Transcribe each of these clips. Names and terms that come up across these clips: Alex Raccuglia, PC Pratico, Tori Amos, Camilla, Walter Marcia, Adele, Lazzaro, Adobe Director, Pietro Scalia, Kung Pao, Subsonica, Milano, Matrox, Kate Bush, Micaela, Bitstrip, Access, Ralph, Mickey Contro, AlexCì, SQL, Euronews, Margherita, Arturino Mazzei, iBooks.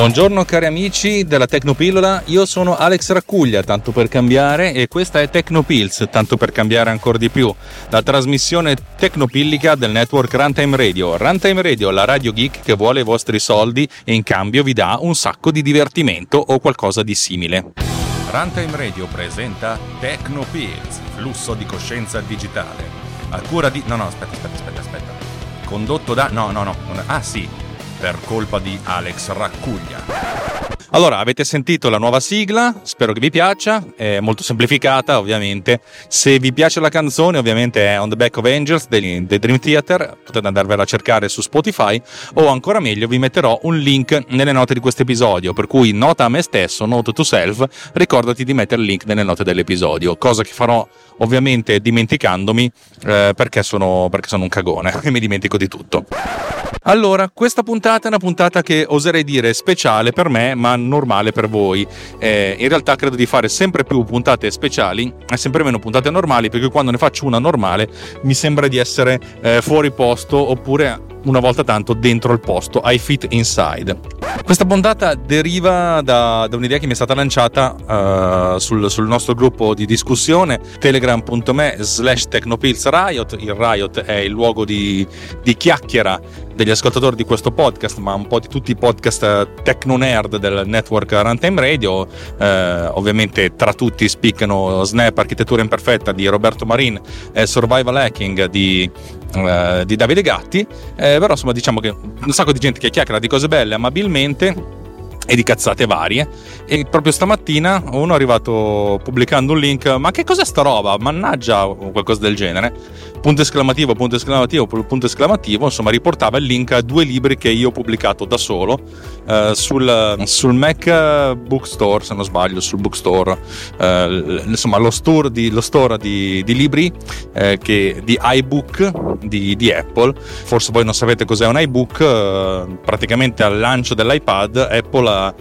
Buongiorno cari amici della Tecnopillola, io sono Alex Raccuglia, tanto per cambiare, e questa è Tecnopills, tanto per cambiare ancora di più, la trasmissione tecnopillica del network Runtime Radio. Runtime Radio, la radio geek che vuole i vostri soldi e in cambio vi dà un sacco di divertimento o qualcosa di simile. Runtime Radio presenta Tecnopills, flusso di coscienza digitale, a cura di... No, aspetta. Condotto da... per colpa di Alex Raccuglia. Allora, avete sentito la nuova sigla, spero che vi piaccia, è molto semplificata ovviamente. Se vi piace la canzone, ovviamente è On the Back of Angels dei Dream Theater, potete andarvela a cercare su Spotify, o ancora meglio vi metterò un link nelle note di questo episodio, per cui nota a me stesso, note to self, ricordati di mettere il link nelle note dell'episodio, cosa che farò ovviamente dimenticandomi perché sono un cagone e mi dimentico di tutto. Allora, questa puntata è una puntata che oserei dire speciale per me, ma normale per voi. In realtà credo di fare sempre più puntate speciali e sempre meno puntate normali, perché quando ne faccio una normale mi sembra di essere fuori posto, oppure una volta tanto dentro il posto, I fit inside. Questa puntata deriva da un'idea che mi è stata lanciata sul nostro gruppo di discussione telegram.me/tecnopillsriot. Il riot è il luogo di chiacchiera degli ascoltatori di questo podcast, ma un po' di tutti i podcast tecno nerd del network Runtime Radio. Ovviamente tra tutti spiccano Snap, Architettura Imperfetta di Roberto Marin e Survival Hacking di Davide Gatti, però insomma diciamo che un sacco di gente che chiacchiera di cose belle amabilmente e di cazzate varie. E proprio stamattina uno è arrivato pubblicando un link: ma che cos'è sta roba, mannaggia, o qualcosa del genere, punto esclamativo. Insomma, riportava il link a due libri che io ho pubblicato da solo sul Mac Bookstore, se non sbaglio, sul Bookstore, insomma lo store di libri di iBook di Apple. Forse voi non sapete cos'è un iBook. Praticamente al lancio dell'iPad Apple ha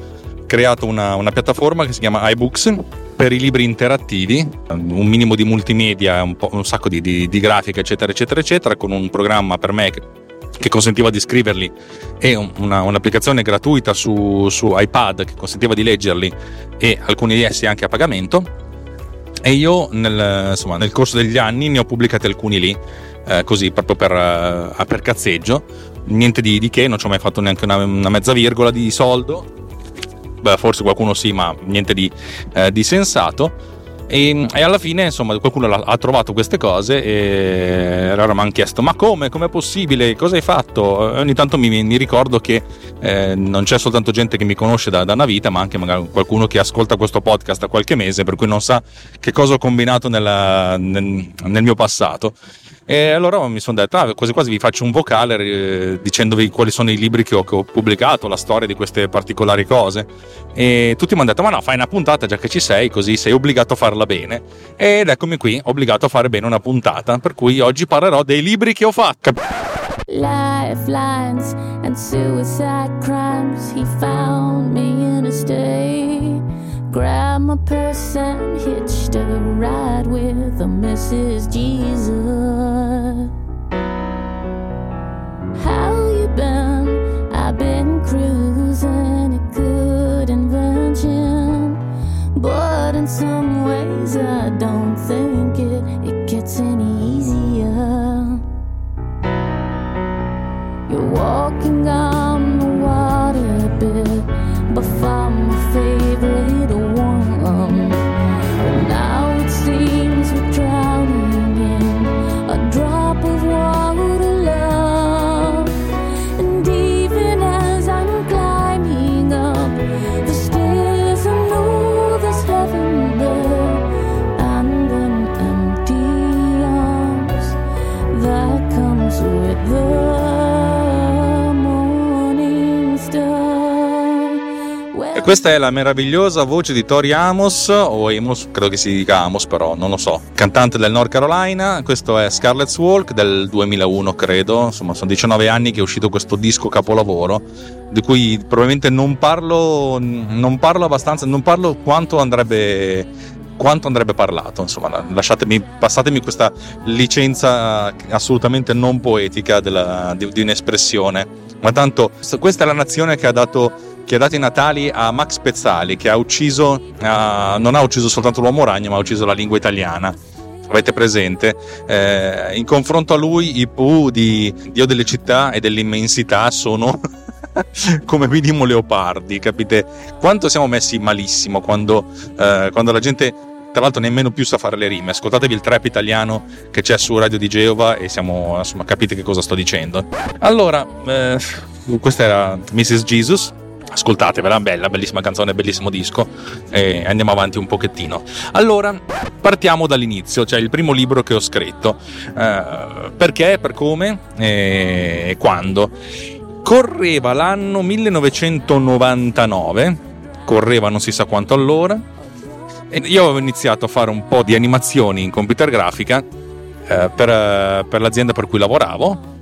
creato una piattaforma che si chiama iBooks per i libri interattivi, un minimo di multimedia, un sacco di grafica eccetera, con un programma per Mac che consentiva di scriverli e un'applicazione gratuita su iPad che consentiva di leggerli, e alcuni di essi anche a pagamento. E io nel corso degli anni ne ho pubblicati alcuni lì, così proprio per cazzeggio, niente di che, non ci ho mai fatto neanche una mezza virgola di soldo. Beh, forse qualcuno sì, ma niente di sensato. E alla fine, insomma, qualcuno ha trovato queste cose e allora mi hanno chiesto: ma come è possibile, cosa hai fatto? E ogni tanto mi ricordo che non c'è soltanto gente che mi conosce da una vita, ma anche magari qualcuno che ascolta questo podcast da qualche mese, per cui non sa che cosa ho combinato nel mio passato. E allora mi sono detto: quasi vi faccio un vocale dicendovi quali sono i libri che ho pubblicato, la storia di queste particolari cose. E tutti mi hanno detto: ma no, fai una puntata già che ci sei, così sei obbligato a farla bene. Ed eccomi qui, obbligato a fare bene una puntata, per cui oggi parlerò dei libri che ho fatto. Lifelines and suicide crimes, he found me in a stay. Grabbed my purse and hitched a ride with a Mrs. Jesus. How you been? I've been cruising, a good invention, but in some ways I don't think it gets any easier. You're walking on the water bit, but found my favorite one. Now it seems we're drowning in a drop of water love. And even as I'm climbing up the stairs, I know there's heaven there, and then empty arms that comes with the... Questa è la meravigliosa voce di Tori Amos, o Amos, credo che si dica Amos, però non lo so, cantante del North Carolina. Questo è Scarlet's Walk del 2001, credo, insomma sono 19 anni che è uscito questo disco capolavoro, di cui probabilmente non parlo abbastanza, non parlo quanto andrebbe parlato, insomma passatemi questa licenza assolutamente non poetica di un'espressione, ma tanto questa è la nazione che ha dato che ha dato i natali a Max Pezzali, che ha ucciso, non ha ucciso soltanto l'uomo ragno, ma ha ucciso la lingua italiana. Avete presente? In confronto a lui, i Pooh di Dio delle città e dell'immensità sono come minimo leopardi, capite? Quanto siamo messi malissimo quando la gente, tra l'altro, nemmeno più sa fare le rime. Ascoltatevi il trap italiano che c'è su Radio di Geova e siamo, insomma, capite che cosa sto dicendo. Allora, questa era Mrs. Jesus. Ascoltatevela, bella, bellissima canzone, bellissimo disco, e andiamo avanti un pochettino. Allora, partiamo dall'inizio, cioè il primo libro che ho scritto. Perché, per come e quando. Correva l'anno 1999, correva non si sa quanto all'ora, e io avevo iniziato a fare un po' di animazioni in computer grafica per l'azienda per cui lavoravo,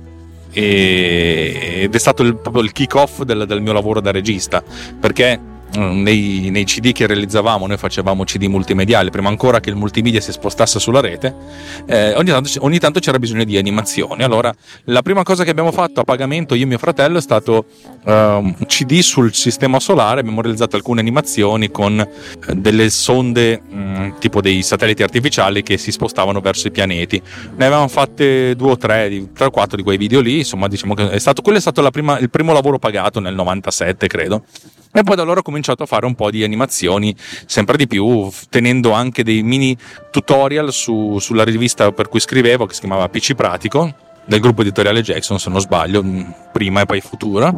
ed è stato proprio il kick off del mio lavoro da regista, perché nei CD che realizzavamo noi facevamo CD multimediali, prima ancora che il multimedia si spostasse sulla rete, ogni tanto c'era bisogno di animazioni. Allora la prima cosa che abbiamo fatto a pagamento io e mio fratello è stato un CD sul sistema solare. Abbiamo realizzato alcune animazioni con delle sonde tipo dei satelliti artificiali che si spostavano verso i pianeti. Ne avevamo fatte 2 o 3 o 4 di quei video lì, insomma, diciamo che quello è stato il primo lavoro pagato nel 97, credo. E poi da allora ho cominciato a fare un po' di animazioni, sempre di più, tenendo anche dei mini tutorial sulla rivista per cui scrivevo, che si chiamava PC Pratico, del gruppo editoriale Jackson, se non sbaglio, prima e poi Futura,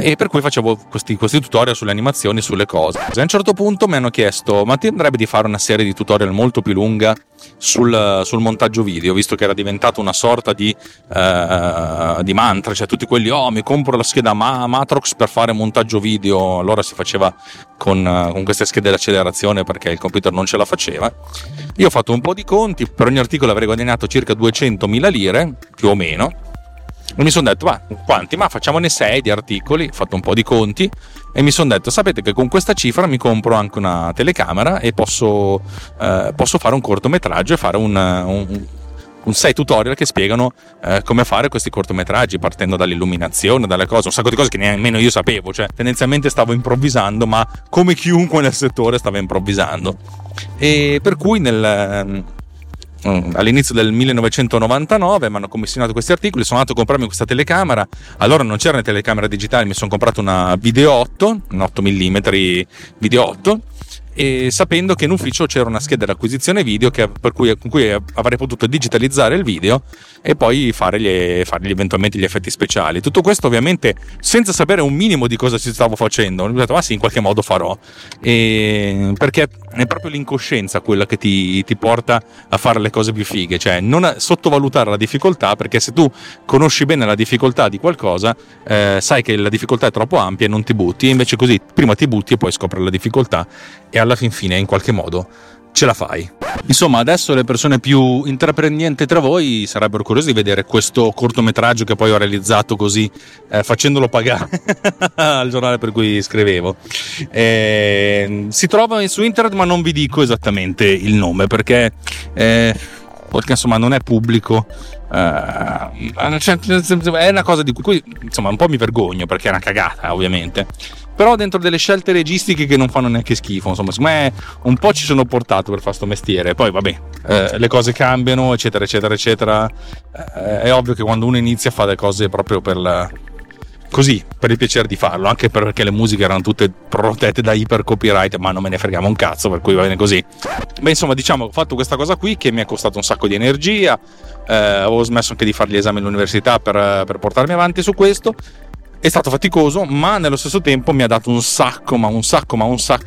e per cui facevo questi tutorial sulle animazioni, sulle cose. A un certo punto mi hanno chiesto: ma ti andrebbe di fare una serie di tutorial molto più lunga sul montaggio video, visto che era diventato una sorta di mantra, cioè tutti quelli: oh, mi compro la scheda Matrox per fare montaggio video. Allora si faceva con queste schede d'accelerazione perché il computer non ce la faceva. Io ho fatto un po' di conti, per ogni articolo avrei guadagnato circa 200.000 lire più o meno, e mi sono detto: ma quanti? Ma facciamone 6 di articoli. Ho fatto un po' di conti e mi sono detto: sapete che con questa cifra mi compro anche una telecamera e posso fare un cortometraggio e fare un 6 tutorial che spiegano come fare questi cortometraggi, partendo dall'illuminazione, dalle cose, un sacco di cose che nemmeno io sapevo, cioè tendenzialmente stavo improvvisando, ma come chiunque nel settore stava improvvisando. E per cui all'inizio del 1999 mi hanno commissionato questi articoli, sono andato a comprarmi questa telecamera. Allora non c'erano telecamere digitali, mi sono comprato una video 8, un 8 mm video 8, e sapendo che in ufficio c'era una scheda d'acquisizione video con cui avrei potuto digitalizzare il video e poi fargli eventualmente gli effetti speciali. Tutto questo ovviamente senza sapere un minimo di cosa si stavo facendo. Ho detto: ma sì, in qualche modo farò, perché è proprio l'incoscienza quella che ti porta a fare le cose più fighe, cioè non sottovalutare la difficoltà, perché se tu conosci bene la difficoltà di qualcosa sai che la difficoltà è troppo ampia e non ti butti. Invece così, prima ti butti e poi scopri la difficoltà e alla fin fine in qualche modo ce la fai. Insomma, adesso le persone più intraprendenti tra voi sarebbero curiosi di vedere questo cortometraggio che poi ho realizzato così, facendolo pagare al giornale per cui scrivevo. Si trova su internet, ma non vi dico esattamente il nome perché insomma non è pubblico. È una cosa di cui insomma un po' mi vergogno, perché è una cagata ovviamente, però dentro delle scelte registiche che non fanno neanche schifo, insomma, secondo me un po' ci sono portato per fare sto mestiere. Poi vabbè, le cose cambiano, eccetera eccetera eccetera. È ovvio che quando uno inizia fa le cose proprio per il piacere di farlo, anche perché le musiche erano tutte protette da iper copyright, ma non me ne fregava un cazzo, per cui va bene così. Beh, insomma, diciamo, ho fatto questa cosa qui che mi è costato un sacco di energia, avevo smesso anche di fare gli esami all'università per portarmi avanti su questo. È stato faticoso, ma nello stesso tempo mi ha dato un sacco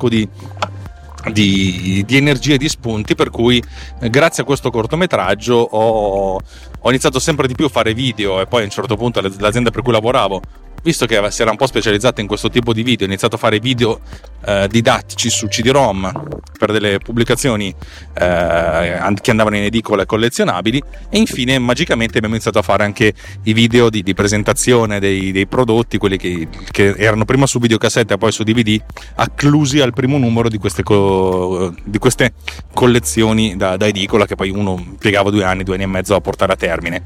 di energie e di spunti, per cui grazie a questo cortometraggio ho iniziato sempre di più a fare video. E poi a un certo punto l'azienda per cui lavoravo, visto che si era un po' specializzata in questo tipo di video, ho iniziato a fare video didattici su CD-ROM per delle pubblicazioni che andavano in edicola e collezionabili, e infine magicamente abbiamo iniziato a fare anche i video di presentazione dei prodotti, quelli che erano prima su videocassetta e poi su DVD, acclusi al primo numero di queste collezioni da edicola, che poi uno piegava 2 anni e mezzo a portare a termine.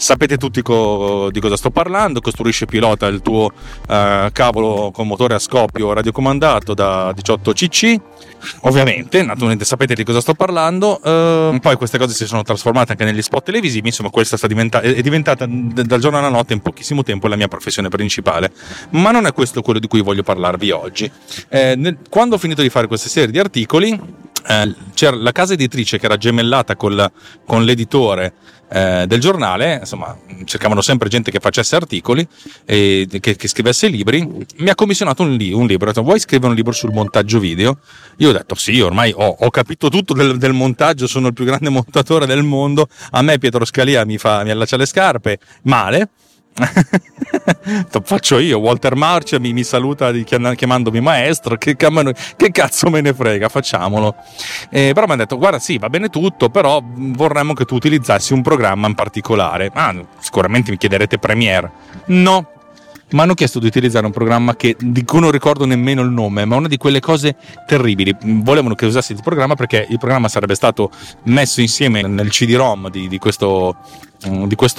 Sapete tutti di cosa sto parlando. Costruisce e pilota il tuo cavolo con motore a scoppio radiocomandato da 18 cc. Naturalmente sapete di cosa sto parlando. Poi queste cose si sono trasformate anche negli spot televisivi, insomma questa è diventata dal giorno alla notte in pochissimo tempo la mia professione principale, ma non è questo quello di cui voglio parlarvi oggi. Quando ho finito di fare questa serie di articoli, c'era la casa editrice che era gemellata con l'editore del giornale, insomma cercavano sempre gente che facesse articoli e che scrivesse libri. Mi ha commissionato un libro, ha detto: vuoi scrivere un libro sul montaggio video? Io ho detto sì, ormai ho capito tutto del montaggio, sono il più grande montatore del mondo, a me Pietro Scalia mi allaccia le scarpe male. Faccio io. Walter Marcia mi saluta chiamandomi maestro, che cazzo me ne frega, facciamolo. Però mi hanno detto: guarda, sì, va bene tutto, però vorremmo che tu utilizzassi un programma in particolare. Sicuramente mi chiederete Premiere. No, mi hanno chiesto di utilizzare un programma di cui non ricordo nemmeno il nome, ma una di quelle cose terribili. Volevano che usassi il programma perché il programma sarebbe stato messo insieme nel CD-ROM di questo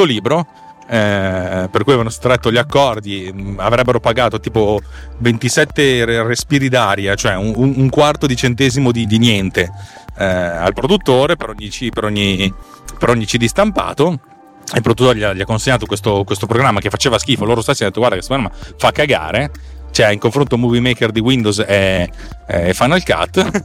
libro. Per cui avevano stretto gli accordi, avrebbero pagato tipo 27 respiri d'aria, cioè un quarto di centesimo di niente al produttore per ogni CD stampato. Il produttore gli ha consegnato questo programma che faceva schifo. Loro stessi hanno detto: guarda, questo programma fa cagare, cioè in confronto Movie Maker di Windows e Final Cut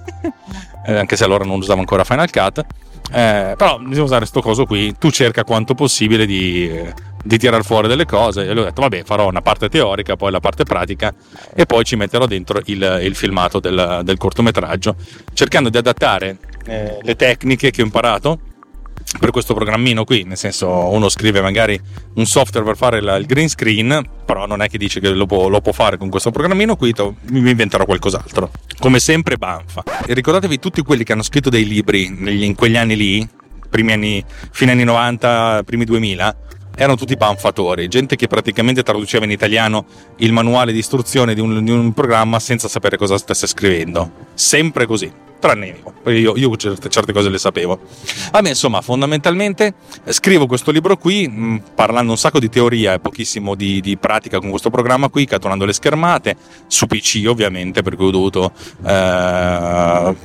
anche se allora non usavo ancora Final Cut. Però bisogna usare sto coso qui, tu cerca quanto possibile di tirar fuori delle cose. E lui ho detto: vabbè, farò una parte teorica, poi la parte pratica e poi ci metterò dentro il filmato del cortometraggio, cercando di adattare le tecniche che ho imparato per questo programmino qui. Nel senso, uno scrive magari un software per fare il green screen, però non è che dice che lo può fare con questo programmino qui. Mi inventerò qualcos'altro, come sempre banfa. E ricordatevi tutti quelli che hanno scritto dei libri in quegli anni lì, fine anni 90, primi 2000, erano tutti banfatori, gente che praticamente traduceva in italiano il manuale di istruzione di un programma senza sapere cosa stesse scrivendo, sempre così, tranne io certe cose le sapevo. A me, insomma, fondamentalmente scrivo questo libro qui parlando un sacco di teoria e pochissimo di pratica con questo programma qui, catturando le schermate su PC, ovviamente, perché ho dovuto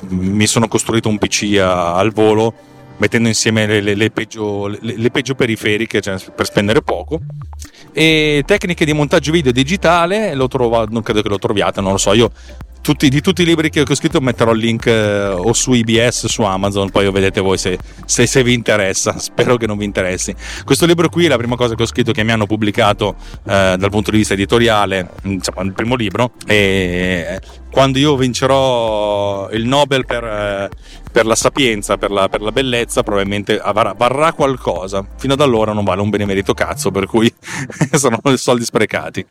mi sono costruito un PC al volo, mettendo insieme le peggio periferiche, cioè per spendere poco. E tecniche di montaggio video digitale, non credo che lo troviate, non lo so. Io di tutti i libri che ho scritto metterò il link o su IBS o su Amazon, poi lo vedete voi se vi interessa. Spero che non vi interessi. Questo libro qui è la prima cosa che ho scritto che mi hanno pubblicato dal punto di vista editoriale, insomma il primo libro. E quando io vincerò il Nobel per la sapienza, per la bellezza, probabilmente varrà qualcosa. Fino ad allora non vale un benemerito cazzo, per cui sono soldi sprecati.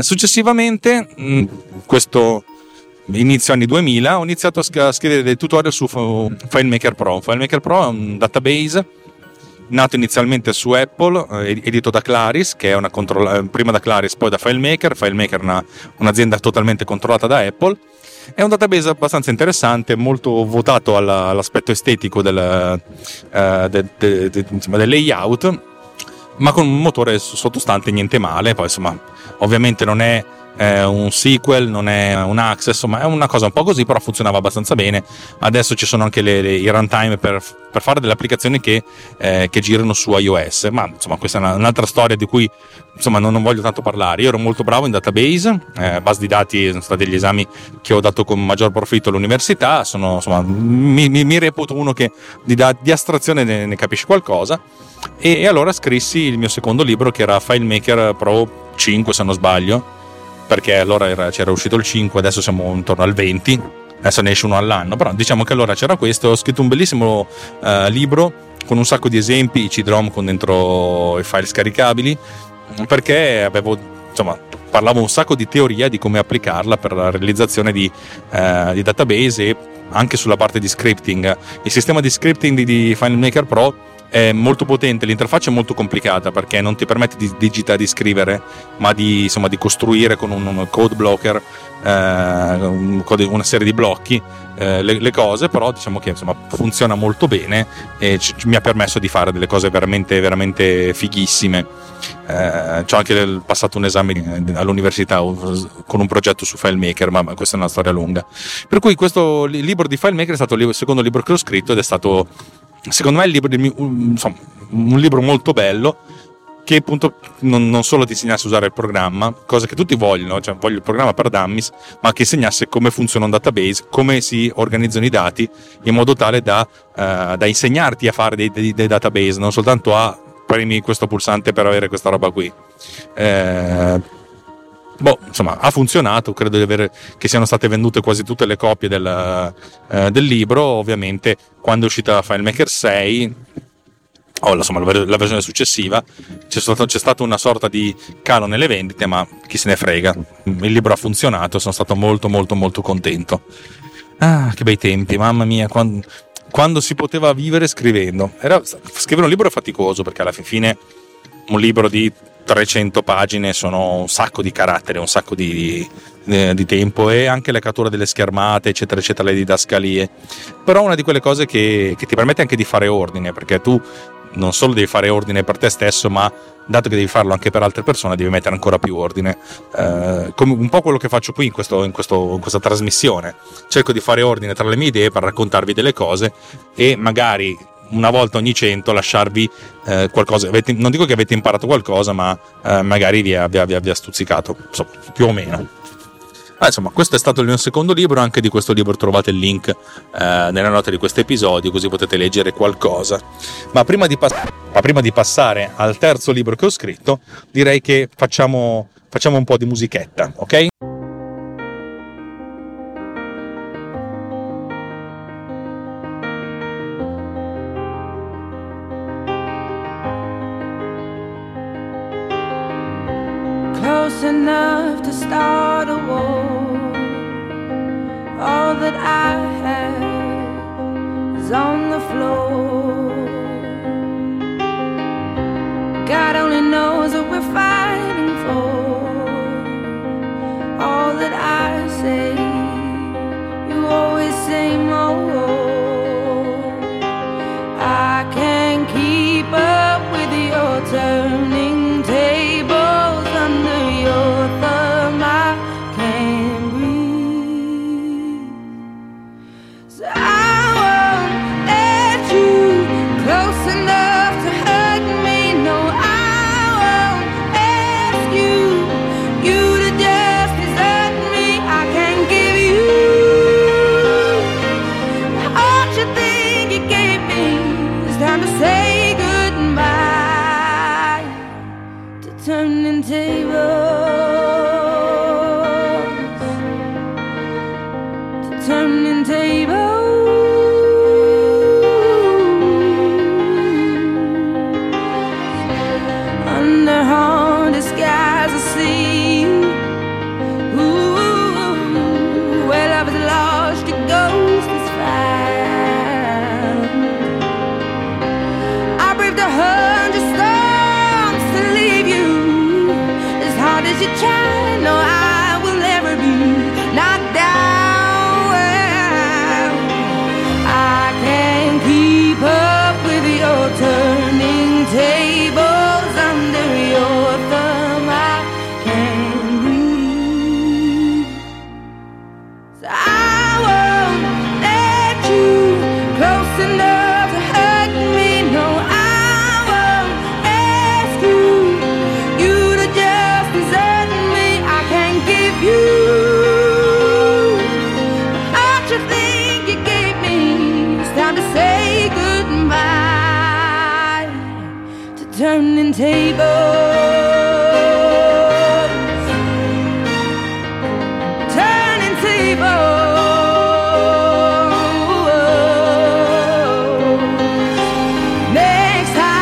Successivamente, questo inizio anni 2000, ho iniziato a scrivere dei tutorial su FileMaker Pro. FileMaker Pro è un database nato inizialmente su Apple, edito da Claris, che è una prima da Claris, poi da FileMaker. FileMaker è un'azienda totalmente controllata da Apple. È un database abbastanza interessante, molto votato all'aspetto estetico del layout, ma con un motore sottostante niente male. Poi, insomma, ovviamente non è un SQL, non è un Access, insomma è una cosa un po' così, però funzionava abbastanza bene. Adesso ci sono anche i runtime per fare delle applicazioni che girano su iOS, ma insomma questa è un'altra storia di cui insomma non voglio tanto parlare. Io ero molto bravo in database, base di dati sono stati gli esami che ho dato con maggior profitto all'università. Insomma, mi reputo uno che di astrazione ne capisce qualcosa, e allora scrissi il mio secondo libro, che era FileMaker Pro 5 se non sbaglio, perché allora c'era uscito il 5, adesso siamo intorno al 20, adesso ne esce uno all'anno, però diciamo che allora c'era questo. Ho scritto un bellissimo libro con un sacco di esempi, i CD-ROM con dentro i file scaricabili, perché parlavo un sacco di teoria di come applicarla per la realizzazione di database e anche sulla parte di scripting. Il sistema di scripting di FileMaker Pro è molto potente, l'interfaccia è molto complicata perché non ti permette di digitare, di scrivere, ma di, insomma, di costruire con un code blocker, una serie di blocchi, le cose, però diciamo che insomma funziona molto bene e mi ha permesso di fare delle cose veramente veramente fighissime. C'ho anche passato un esame all'università con un progetto su FileMaker, ma questa è una storia lunga, per cui questo libro di FileMaker è stato il secondo libro che ho scritto ed è stato secondo me il libro un libro molto bello, che appunto non solo ti insegnasse a usare il programma, cosa che tutti vogliono, cioè voglio il programma per dummies, ma che insegnasse come funziona un database, come si organizzano i dati, in modo tale da insegnarti a fare dei database, non soltanto a premi questo pulsante per avere questa roba qui. Insomma, ha funzionato, credo che siano state vendute quasi tutte le copie del libro. Ovviamente quando è uscita FileMaker 6, la versione successiva, c'è stato una sorta di calo nelle vendite, ma chi se ne frega, il libro ha funzionato, sono stato molto molto molto contento. Che bei tempi, mamma mia, quando si poteva vivere scrivendo. Scrivere un libro è faticoso, perché alla fine un libro di 300 pagine sono un sacco di caratteri, un sacco di tempo, e anche la cattura delle schermate, eccetera eccetera, le didascalie. Però una di quelle cose che ti permette anche di fare ordine, perché tu non solo devi fare ordine per te stesso, ma dato che devi farlo anche per altre persone, devi mettere ancora più ordine, come un po' quello che faccio qui in questa trasmissione. Cerco di fare ordine tra le mie idee per raccontarvi delle cose e magari una volta ogni 100 lasciarvi qualcosa. Non dico che avete imparato qualcosa, ma magari vi ha stuzzicato, più o meno. Insomma, questo è stato il mio secondo libro. Anche di questo libro trovate il link nella nota di questo episodio, così potete leggere qualcosa. Ma prima di passare al terzo libro che ho scritto, direi che facciamo un po' di musichetta, ok? Next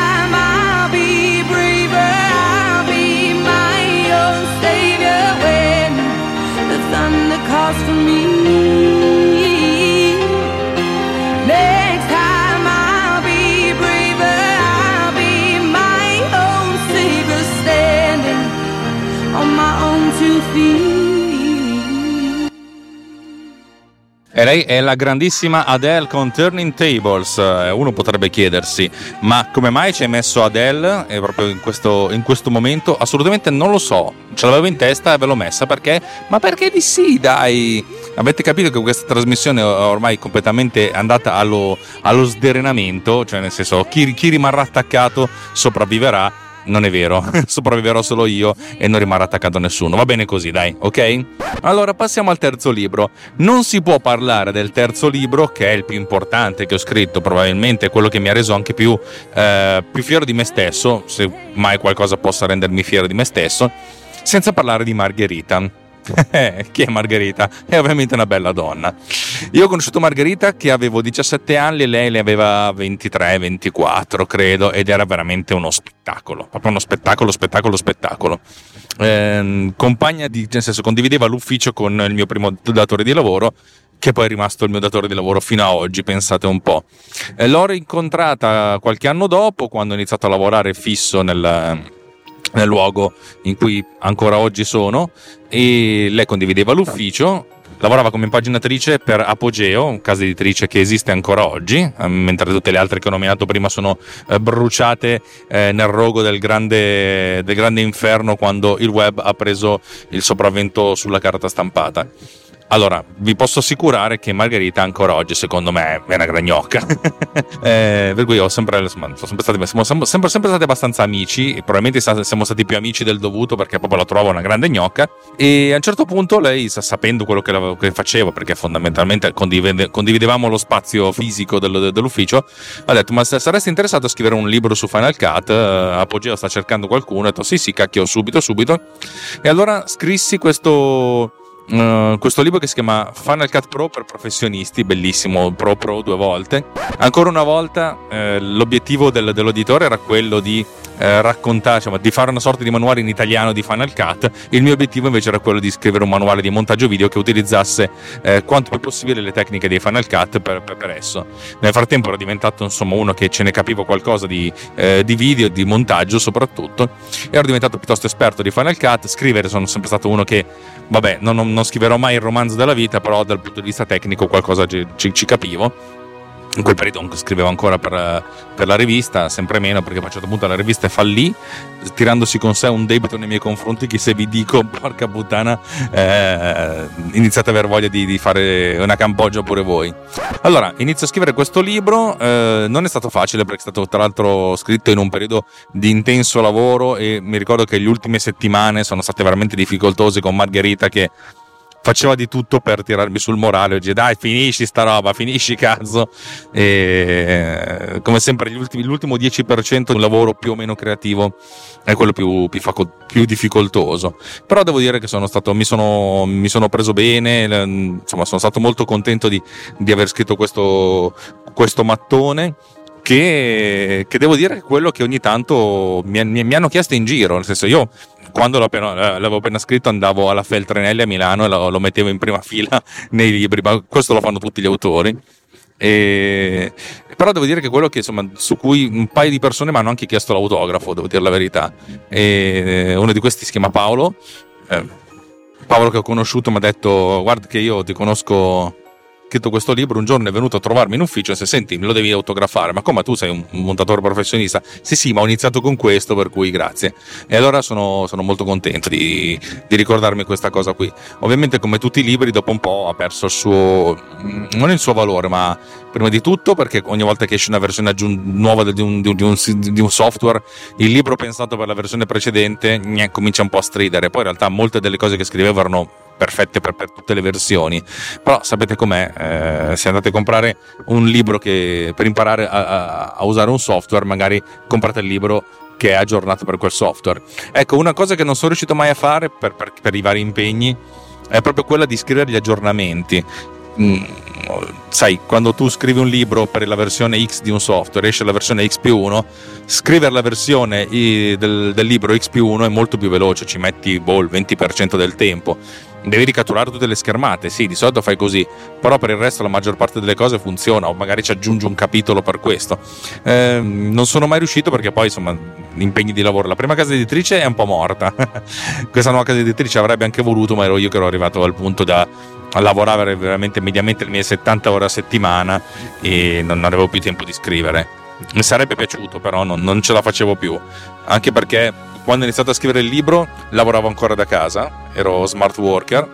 time I'll be braver. E lei è la grandissima Adele con Turning Tables. Uno potrebbe chiedersi, ma come mai ci hai messo Adele proprio in questo momento? Assolutamente non lo so, ce l'avevo in testa e ve l'ho messa perché, ma perché di sì, dai! Avete capito che questa trasmissione è ormai completamente andata allo sderenamento, cioè nel senso chi rimarrà attaccato sopravviverà, non è vero, sopravviverò solo io e non rimarrà attaccato nessuno, va bene così, dai, ok? Allora passiamo al terzo libro. Non si può parlare del terzo libro, che è il più importante che ho scritto, probabilmente quello che mi ha reso anche più fiero di me stesso, se mai qualcosa possa rendermi fiero di me stesso, senza parlare di Margherita. Chi è Margherita? È ovviamente una bella donna. Io ho conosciuto Margherita che avevo 17 anni e lei ne aveva 23-24 credo, ed era veramente uno spettacolo, proprio uno spettacolo. Compagna di, nel senso, condivideva l'ufficio con il mio primo datore di lavoro, che poi è rimasto il mio datore di lavoro fino a oggi, pensate un po'. L'ho rincontrata qualche anno dopo, quando ho iniziato a lavorare fisso nel luogo in cui ancora oggi sono, e lei condivideva l'ufficio, lavorava come impaginatrice per Apogeo, casa editrice che esiste ancora oggi, mentre tutte le altre che ho nominato prima sono bruciate nel rogo del grande inferno quando il web ha preso il sopravvento sulla carta stampata. Allora, vi posso assicurare che Margherita ancora oggi, secondo me, è una gragnocca. Per cui siamo sempre stati abbastanza amici, e probabilmente siamo stati più amici del dovuto, perché proprio la trovo una grande gnocca. E a un certo punto lei, sapendo quello che facevo, perché fondamentalmente condividevamo lo spazio fisico dell'ufficio, ha detto: ma saresti interessato a scrivere un libro su Final Cut? Apogeo sta cercando qualcuno. Ho detto sì, cacchio, subito. E allora scrissi questo libro che si chiama Final Cut Pro per professionisti, bellissimo, pro 2 volte. Ancora una volta l'obiettivo dell'editore era quello di raccontare, cioè, di fare una sorta di manuale in italiano di Final Cut. Il mio obiettivo invece era quello di scrivere un manuale di montaggio video che utilizzasse quanto più possibile le tecniche di Final Cut per esso. Nel frattempo ero diventato, insomma, uno che ce ne capiva qualcosa di video, di montaggio soprattutto, e ero diventato piuttosto esperto di Final Cut. Scrivere, sono sempre stato uno che, vabbè, non scriverò mai il romanzo della vita, però dal punto di vista tecnico qualcosa ci capivo. In quel periodo scrivevo ancora per la rivista, sempre meno, perché a un certo punto la rivista fallì, tirandosi con sé un debito nei miei confronti che, se vi dico, porca puttana, iniziate a aver voglia di fare una Cambogia pure voi. Allora inizio a scrivere questo libro, non è stato facile, perché è stato tra l'altro scritto in un periodo di intenso lavoro, e mi ricordo che le ultime settimane sono state veramente difficoltose, con Margherita che faceva di tutto per tirarmi sul morale. Oggi, dai, finisci sta roba, finisci cazzo. E come sempre l'ultimo 10% di un lavoro più o meno creativo è quello più difficoltoso. Però devo dire che mi sono preso bene, insomma, sono stato molto contento di aver scritto questo mattone, che devo dire è quello che ogni tanto mi hanno chiesto in giro. Nel senso, io quando l'avevo appena scritto andavo alla Feltrinelli a Milano e lo mettevo in prima fila nei libri, ma questo lo fanno tutti gli autori. Però devo dire che quello che, insomma, su cui un paio di persone mi hanno anche chiesto l'autografo, devo dire la verità. Uno di questi si chiama Paolo, che ho conosciuto, mi ha detto: guarda che io ti conosco, scritto questo libro, un giorno è venuto a trovarmi in ufficio e se senti me lo devi autografare. Ma come, tu sei un montatore professionista? Sì, ma ho iniziato con questo, per cui grazie. E allora sono molto contento di ricordarmi questa cosa qui. Ovviamente, come tutti i libri, dopo un po' ha perso non il suo valore, ma prima di tutto perché ogni volta che esce una versione nuova di un software, il libro pensato per la versione precedente comincia un po' a stridere. Poi in realtà molte delle cose che scrivevo erano perfette per tutte le versioni, però sapete com'è, se andate a comprare un libro per imparare a usare un software, magari comprate il libro che è aggiornato per quel software. Ecco, una cosa che non sono riuscito mai a fare per i vari impegni è proprio quella di scrivere gli aggiornamenti. Sai, quando tu scrivi un libro per la versione X di un software, esce la versione X+1, scrivere la versione del libro X+1 è molto più veloce, ci metti il 20% del tempo. devi ricatturare tutte le schermate, sì, di solito fai così, però per il resto la maggior parte delle cose funziona, o magari ci aggiungi un capitolo per questo. Non sono mai riuscito perché poi insomma impegni di lavoro, la prima casa editrice è un po' morta questa nuova casa editrice avrebbe anche voluto, ma ero io che ero arrivato al punto da lavorare veramente mediamente le mie 70 ore a settimana e non avevo più tempo di scrivere. Mi sarebbe piaciuto, però non ce la facevo più, anche perché quando ho iniziato a scrivere il libro lavoravo ancora da casa, ero smart worker,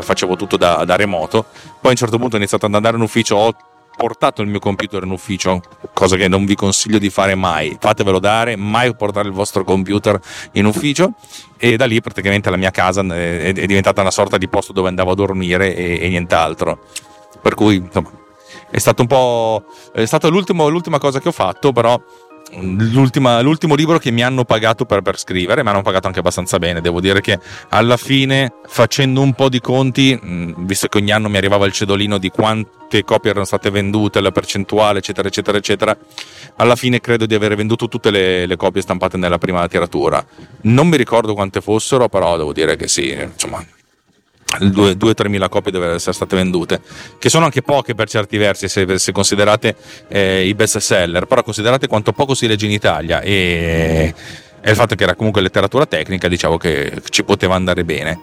facevo tutto da remoto. Poi a un certo punto ho iniziato ad andare in ufficio, ho portato il mio computer in ufficio, cosa che non vi consiglio di fare mai, fatevelo dare, mai portare il vostro computer in ufficio. E da lì praticamente la mia casa è diventata una sorta di posto dove andavo a dormire e nient'altro, per cui insomma è stato un po', è stata l'ultima cosa che ho fatto, però l'ultimo libro che mi hanno pagato per scrivere, ma hanno pagato anche abbastanza bene, devo dire che alla fine, facendo un po' di conti, visto che ogni anno mi arrivava il cedolino di quante copie erano state vendute, la percentuale eccetera eccetera eccetera, alla fine credo di aver venduto tutte le copie stampate nella prima tiratura, non mi ricordo quante fossero, però devo dire che sì, insomma 2-3 mila copie dovrebbero essere state vendute, che sono anche poche per certi versi se considerate i best seller, però considerate quanto poco si legge in Italia e il fatto che era comunque letteratura tecnica, diciamo che ci poteva andare bene.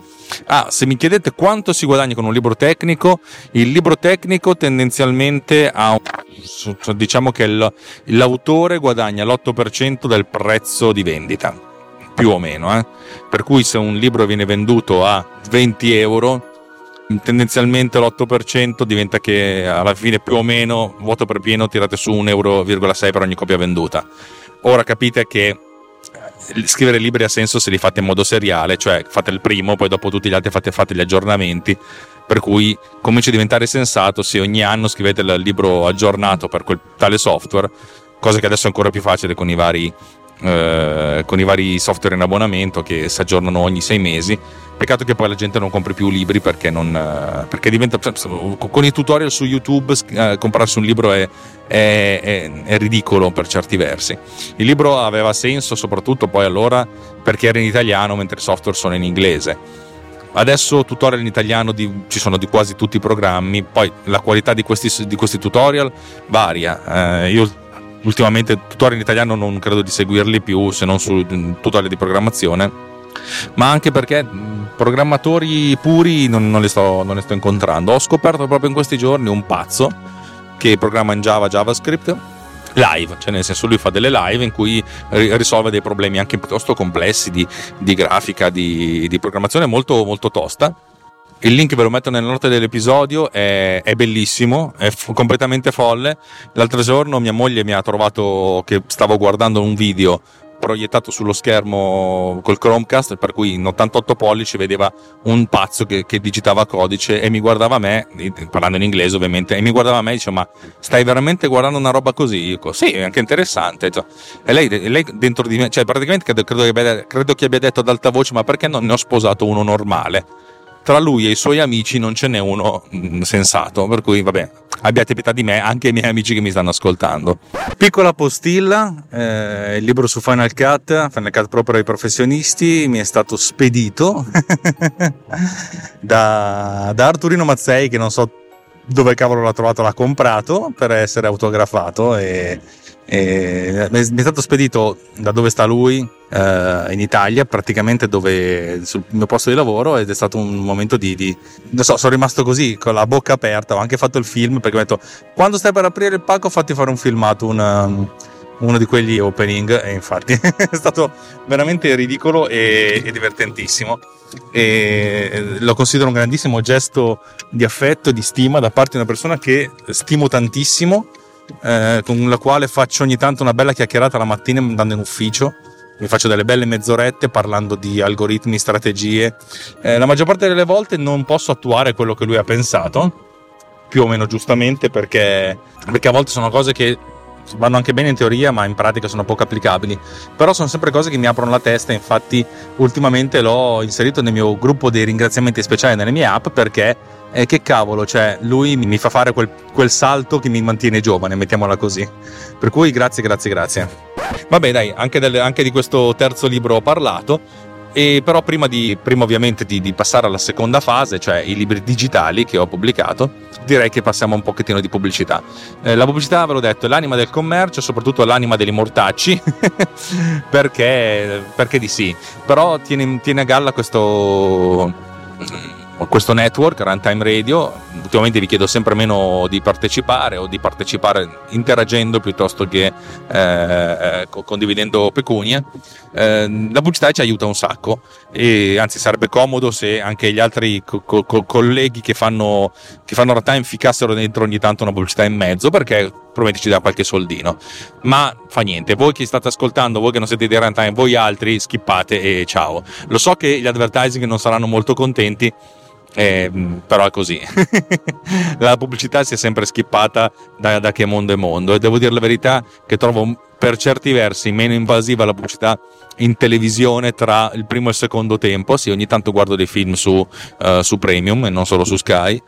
Se mi chiedete quanto si guadagna con un libro tecnico, il libro tecnico tendenzialmente ha diciamo che l'autore guadagna l'8% del prezzo di vendita, più o meno, per cui se un libro viene venduto a 20 euro, tendenzialmente l'8% diventa che alla fine più o meno vuoto per pieno tirate su 1,6 euro per ogni copia venduta. Ora capite che scrivere libri ha senso se li fate in modo seriale, cioè fate il primo, poi dopo tutti gli altri fate gli aggiornamenti, per cui comincia a diventare sensato se ogni anno scrivete il libro aggiornato per quel tale software, cosa che adesso è ancora più facile con i vari software in abbonamento che si aggiornano ogni 6 mesi. Peccato che poi la gente non compri più libri perché diventa, con i tutorial su YouTube, comprarsi un libro è ridicolo per certi versi. Il libro aveva senso soprattutto poi allora perché era in italiano, mentre i software sono in inglese. Adesso tutorial in italiano ci sono di quasi tutti i programmi, poi la qualità di questi tutorial varia. Io ultimamente tutorial in italiano non credo di seguirli più, se non su tutorial di programmazione, ma anche perché programmatori puri non li sto incontrando. Ho scoperto proprio in questi giorni un pazzo che programma in Java, JavaScript live, cioè nel senso lui fa delle live in cui risolve dei problemi anche piuttosto complessi di grafica, di programmazione molto, molto tosta. Il link ve lo metto nelle note dell'episodio, è bellissimo, è completamente folle. L'altro giorno mia moglie mi ha trovato che stavo guardando un video proiettato sullo schermo col Chromecast, per cui in 88 pollici vedeva un pazzo che digitava codice e mi guardava me, parlando in inglese ovviamente, e mi guardava me e diceva: ma stai veramente guardando una roba così? Io dico sì, è anche interessante. E lei dentro di me, cioè praticamente credo che abbia detto ad alta voce: ma perché non ne ho sposato uno normale? Tra lui e i suoi amici non ce n'è uno sensato, per cui vabbè, abbiate pietà di me, anche i miei amici che mi stanno ascoltando. Piccola postilla, il libro su Final Cut Pro per i professionisti mi è stato spedito da Arturino Mazzei, che non so dove cavolo l'ha trovato, l'ha comprato per essere autografato e mi è stato spedito da dove sta lui, in Italia, praticamente dove, sul mio posto di lavoro, ed è stato un momento di non so, sono rimasto così con la bocca aperta. Ho anche fatto il film, perché ho detto: quando stai per aprire il pacco fatti fare un filmato, uno di quegli opening, e infatti è stato veramente ridicolo e divertentissimo, e lo considero un grandissimo gesto di affetto e di stima da parte di una persona che stimo tantissimo, con la quale faccio ogni tanto una bella chiacchierata la mattina andando in ufficio. Mi faccio delle belle mezz'orette parlando di algoritmi, strategie. La maggior parte delle volte non posso attuare quello che lui ha pensato, più o meno giustamente, perché a volte sono cose che vanno anche bene in teoria, ma in pratica sono poco applicabili, però sono sempre cose che mi aprono la testa. Infatti ultimamente l'ho inserito nel mio gruppo dei ringraziamenti speciali nelle mie app, perché che cavolo, cioè lui mi fa fare quel salto che mi mantiene giovane, mettiamola così, per cui grazie. Vabbè dai, anche di questo terzo libro ho parlato. E però prima ovviamente di passare alla seconda fase, cioè i libri digitali che ho pubblicato, direi che passiamo un pochettino di pubblicità. La pubblicità, ve l'ho detto, è l'anima del commercio, soprattutto l'anima degli mortacci perché di sì, però tiene a galla questo network Runtime Radio. Ultimamente vi chiedo sempre meno di partecipare o di partecipare interagendo piuttosto che condividendo pecunia. La pubblicità ci aiuta un sacco, e anzi sarebbe comodo se anche gli altri colleghi che fanno Runtime ficassero dentro ogni tanto una pubblicità in mezzo, perché probabilmente ci dà qualche soldino. Ma fa niente, voi che state ascoltando, voi che non siete di Runtime, voi altri skippate e ciao. Lo so che gli advertising non saranno molto contenti, però è così. La pubblicità si è sempre skippata da che mondo è mondo, e devo dire la verità che trovo per certi versi meno invasiva la pubblicità in televisione tra il primo e il secondo tempo. Sì, ogni tanto guardo dei film su Premium e non solo su Sky.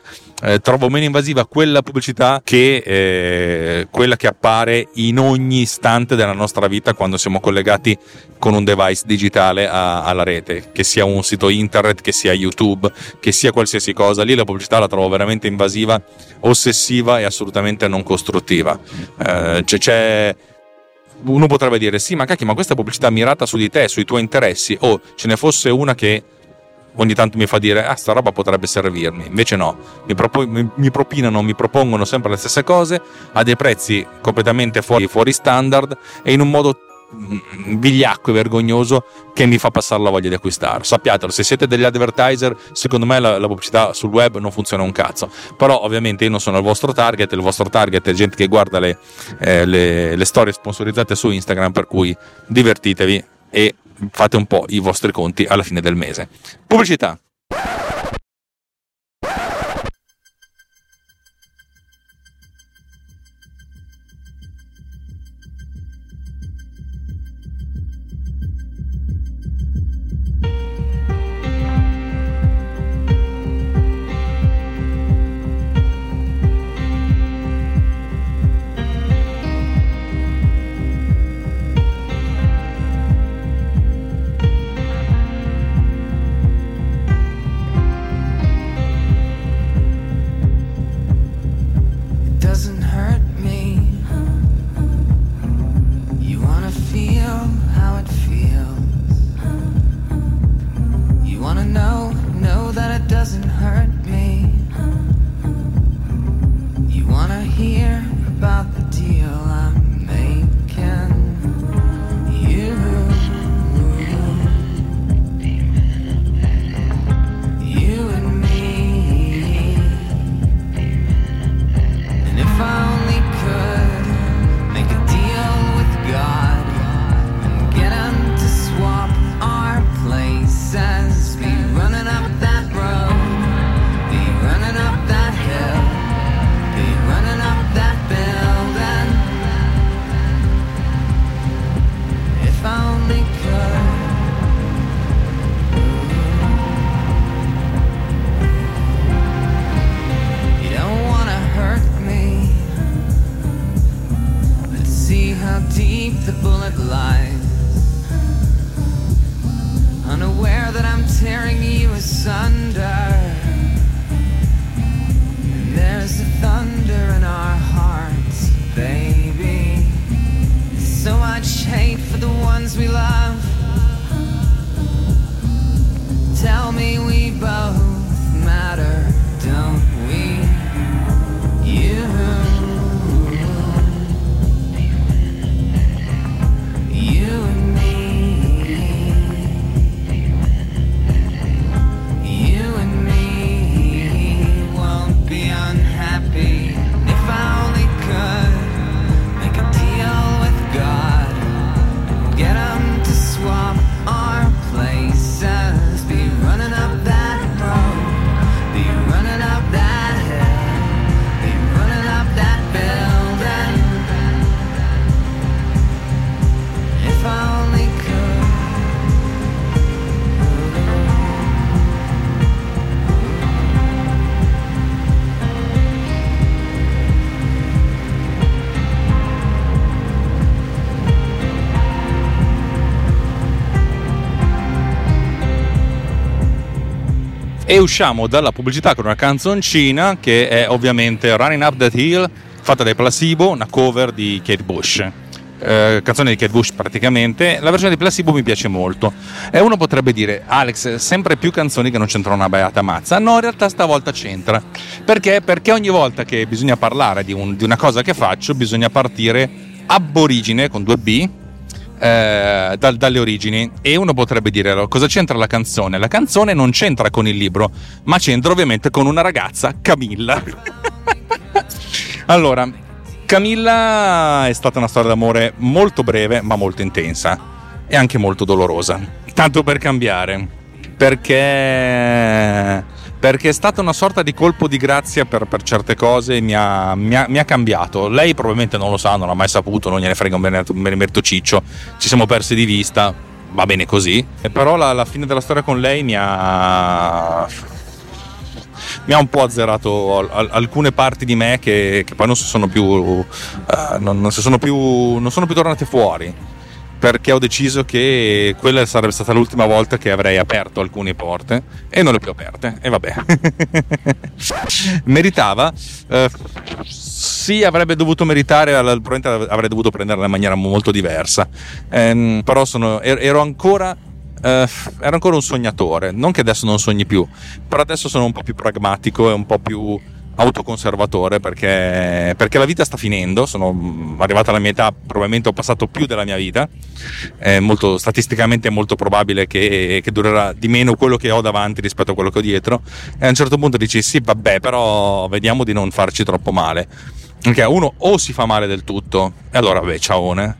Trovo meno invasiva quella pubblicità che quella che appare in ogni istante della nostra vita quando siamo collegati con un device digitale alla rete, che sia un sito internet, che sia YouTube, che sia qualsiasi cosa. Lì la pubblicità la trovo veramente invasiva, ossessiva e assolutamente non costruttiva. Uno potrebbe dire: sì, ma cacchio, ma questa pubblicità mirata su di te, sui tuoi interessi, o ce ne fosse una che ogni tanto mi fa dire: ah, sta roba potrebbe servirmi. Invece no, mi propongono sempre le stesse cose a dei prezzi completamente fuori standard e in un modo vigliacco e vergognoso che mi fa passare la voglia di acquistare. Sappiatelo, se siete degli advertiser, secondo me la pubblicità sul web non funziona un cazzo. Però ovviamente io non sono il vostro target è gente che guarda le storie sponsorizzate su Instagram, per cui divertitevi e fate un po' i vostri conti alla fine del mese. Pubblicità. Happy. e usciamo dalla pubblicità con una canzoncina che è ovviamente Running Up That Hill, fatta dai Placebo, una cover di Kate Bush. Canzone di Kate Bush praticamente. La versione di Placebo mi piace molto. E uno potrebbe dire: Alex, sempre più canzoni che non c'entrano una beata mazza. No, in realtà stavolta c'entra. Perché? Perché ogni volta che bisogna parlare di una cosa che faccio, bisogna partire aborigine con due B, dalle origini. E uno potrebbe dire: allora, cosa c'entra la canzone? La canzone non c'entra con il libro, ma c'entra ovviamente con una ragazza, Camilla. Allora, Camilla è stata una storia d'amore molto breve ma molto intensa e anche molto dolorosa, tanto per cambiare, perché è stata una sorta di colpo di grazia per certe cose, mi ha cambiato. Lei probabilmente non lo sa, non l'ha mai saputo, non gliene frega un merito ciccio, ci siamo persi di vista, va bene così, e però la fine della storia con lei mi ha un po' azzerato alcune parti di me che poi non sono più tornate fuori, perché ho deciso che quella sarebbe stata l'ultima volta che avrei aperto alcune porte e non le ho più aperte, e vabbè. Meritava, sì, avrebbe dovuto meritare, probabilmente avrei dovuto prenderla in maniera molto diversa, però ero ancora un sognatore, non che adesso non sogni più, però adesso sono un po' più pragmatico e un po' più autoconservatore, perché la vita sta finendo, sono arrivato alla mia età, probabilmente ho passato più della mia vita, statisticamente è molto probabile che durerà di meno quello che ho davanti rispetto a quello che ho dietro, e a un certo punto dici sì vabbè, però vediamo di non farci troppo male, perché uno o si fa male del tutto e allora vabbè ciaone,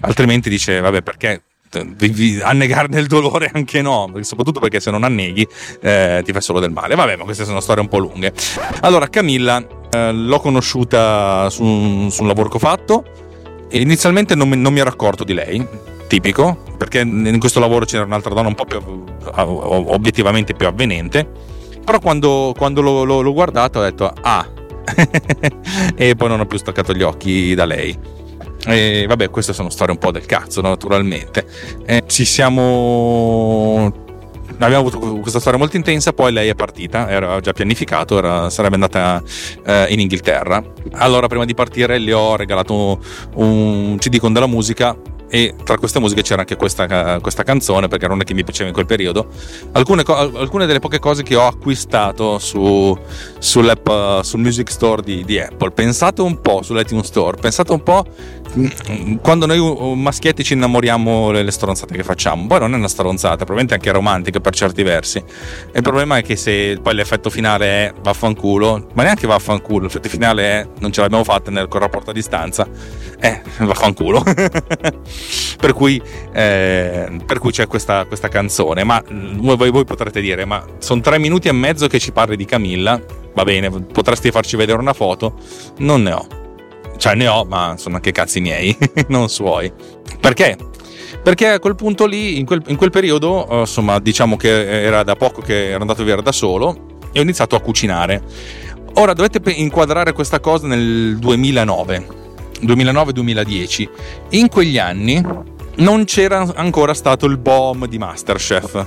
altrimenti dice vabbè, perché annegarne il dolore? Anche no, soprattutto perché se non anneghi ti fai solo del male. Vabbè, ma queste sono storie un po' lunghe. Allora, Camilla l'ho conosciuta su un lavoro che ho fatto e inizialmente non mi ero accorto di lei, tipico, perché in questo lavoro c'era un'altra donna un po' più obiettivamente più avvenente, però quando l'ho guardata ho detto ah. E poi non ho più staccato gli occhi da lei. E vabbè, queste sono storie un po' del cazzo, naturalmente. Abbiamo avuto questa storia molto intensa, poi lei è partita, era già pianificato, sarebbe andata in Inghilterra. Allora, prima di partire le ho regalato un CD con della musica e tra queste musiche c'era anche questa canzone, perché non è che mi piaceva in quel periodo. Alcune delle poche cose che ho acquistato sull'app, sul Music Store di Apple, pensate un po', sull'iTunes Store, pensate un po' quando noi maschietti ci innamoriamo delle stronzate che facciamo. Poi non è una stronzata, probabilmente anche romantica per certi versi, il problema è che se poi l'effetto finale è vaffanculo, ma neanche vaffanculo, l'effetto finale è non ce l'abbiamo fatta nel rapporto a distanza, vaffanculo. Per cui c'è questa canzone, ma voi potrete dire: ma sono 3 minuti e mezzo che ci parli di Camilla, va bene, potresti farci vedere una foto? Non ne ho, cioè ne ho, ma sono anche cazzi miei, non suoi. Perché? Perché a quel punto lì, in quel periodo, insomma, diciamo che era da poco che ero andato via da solo e ho iniziato a cucinare. Ora dovete inquadrare questa cosa nel 2009-2010, in quegli anni non c'era ancora stato il boom di Masterchef.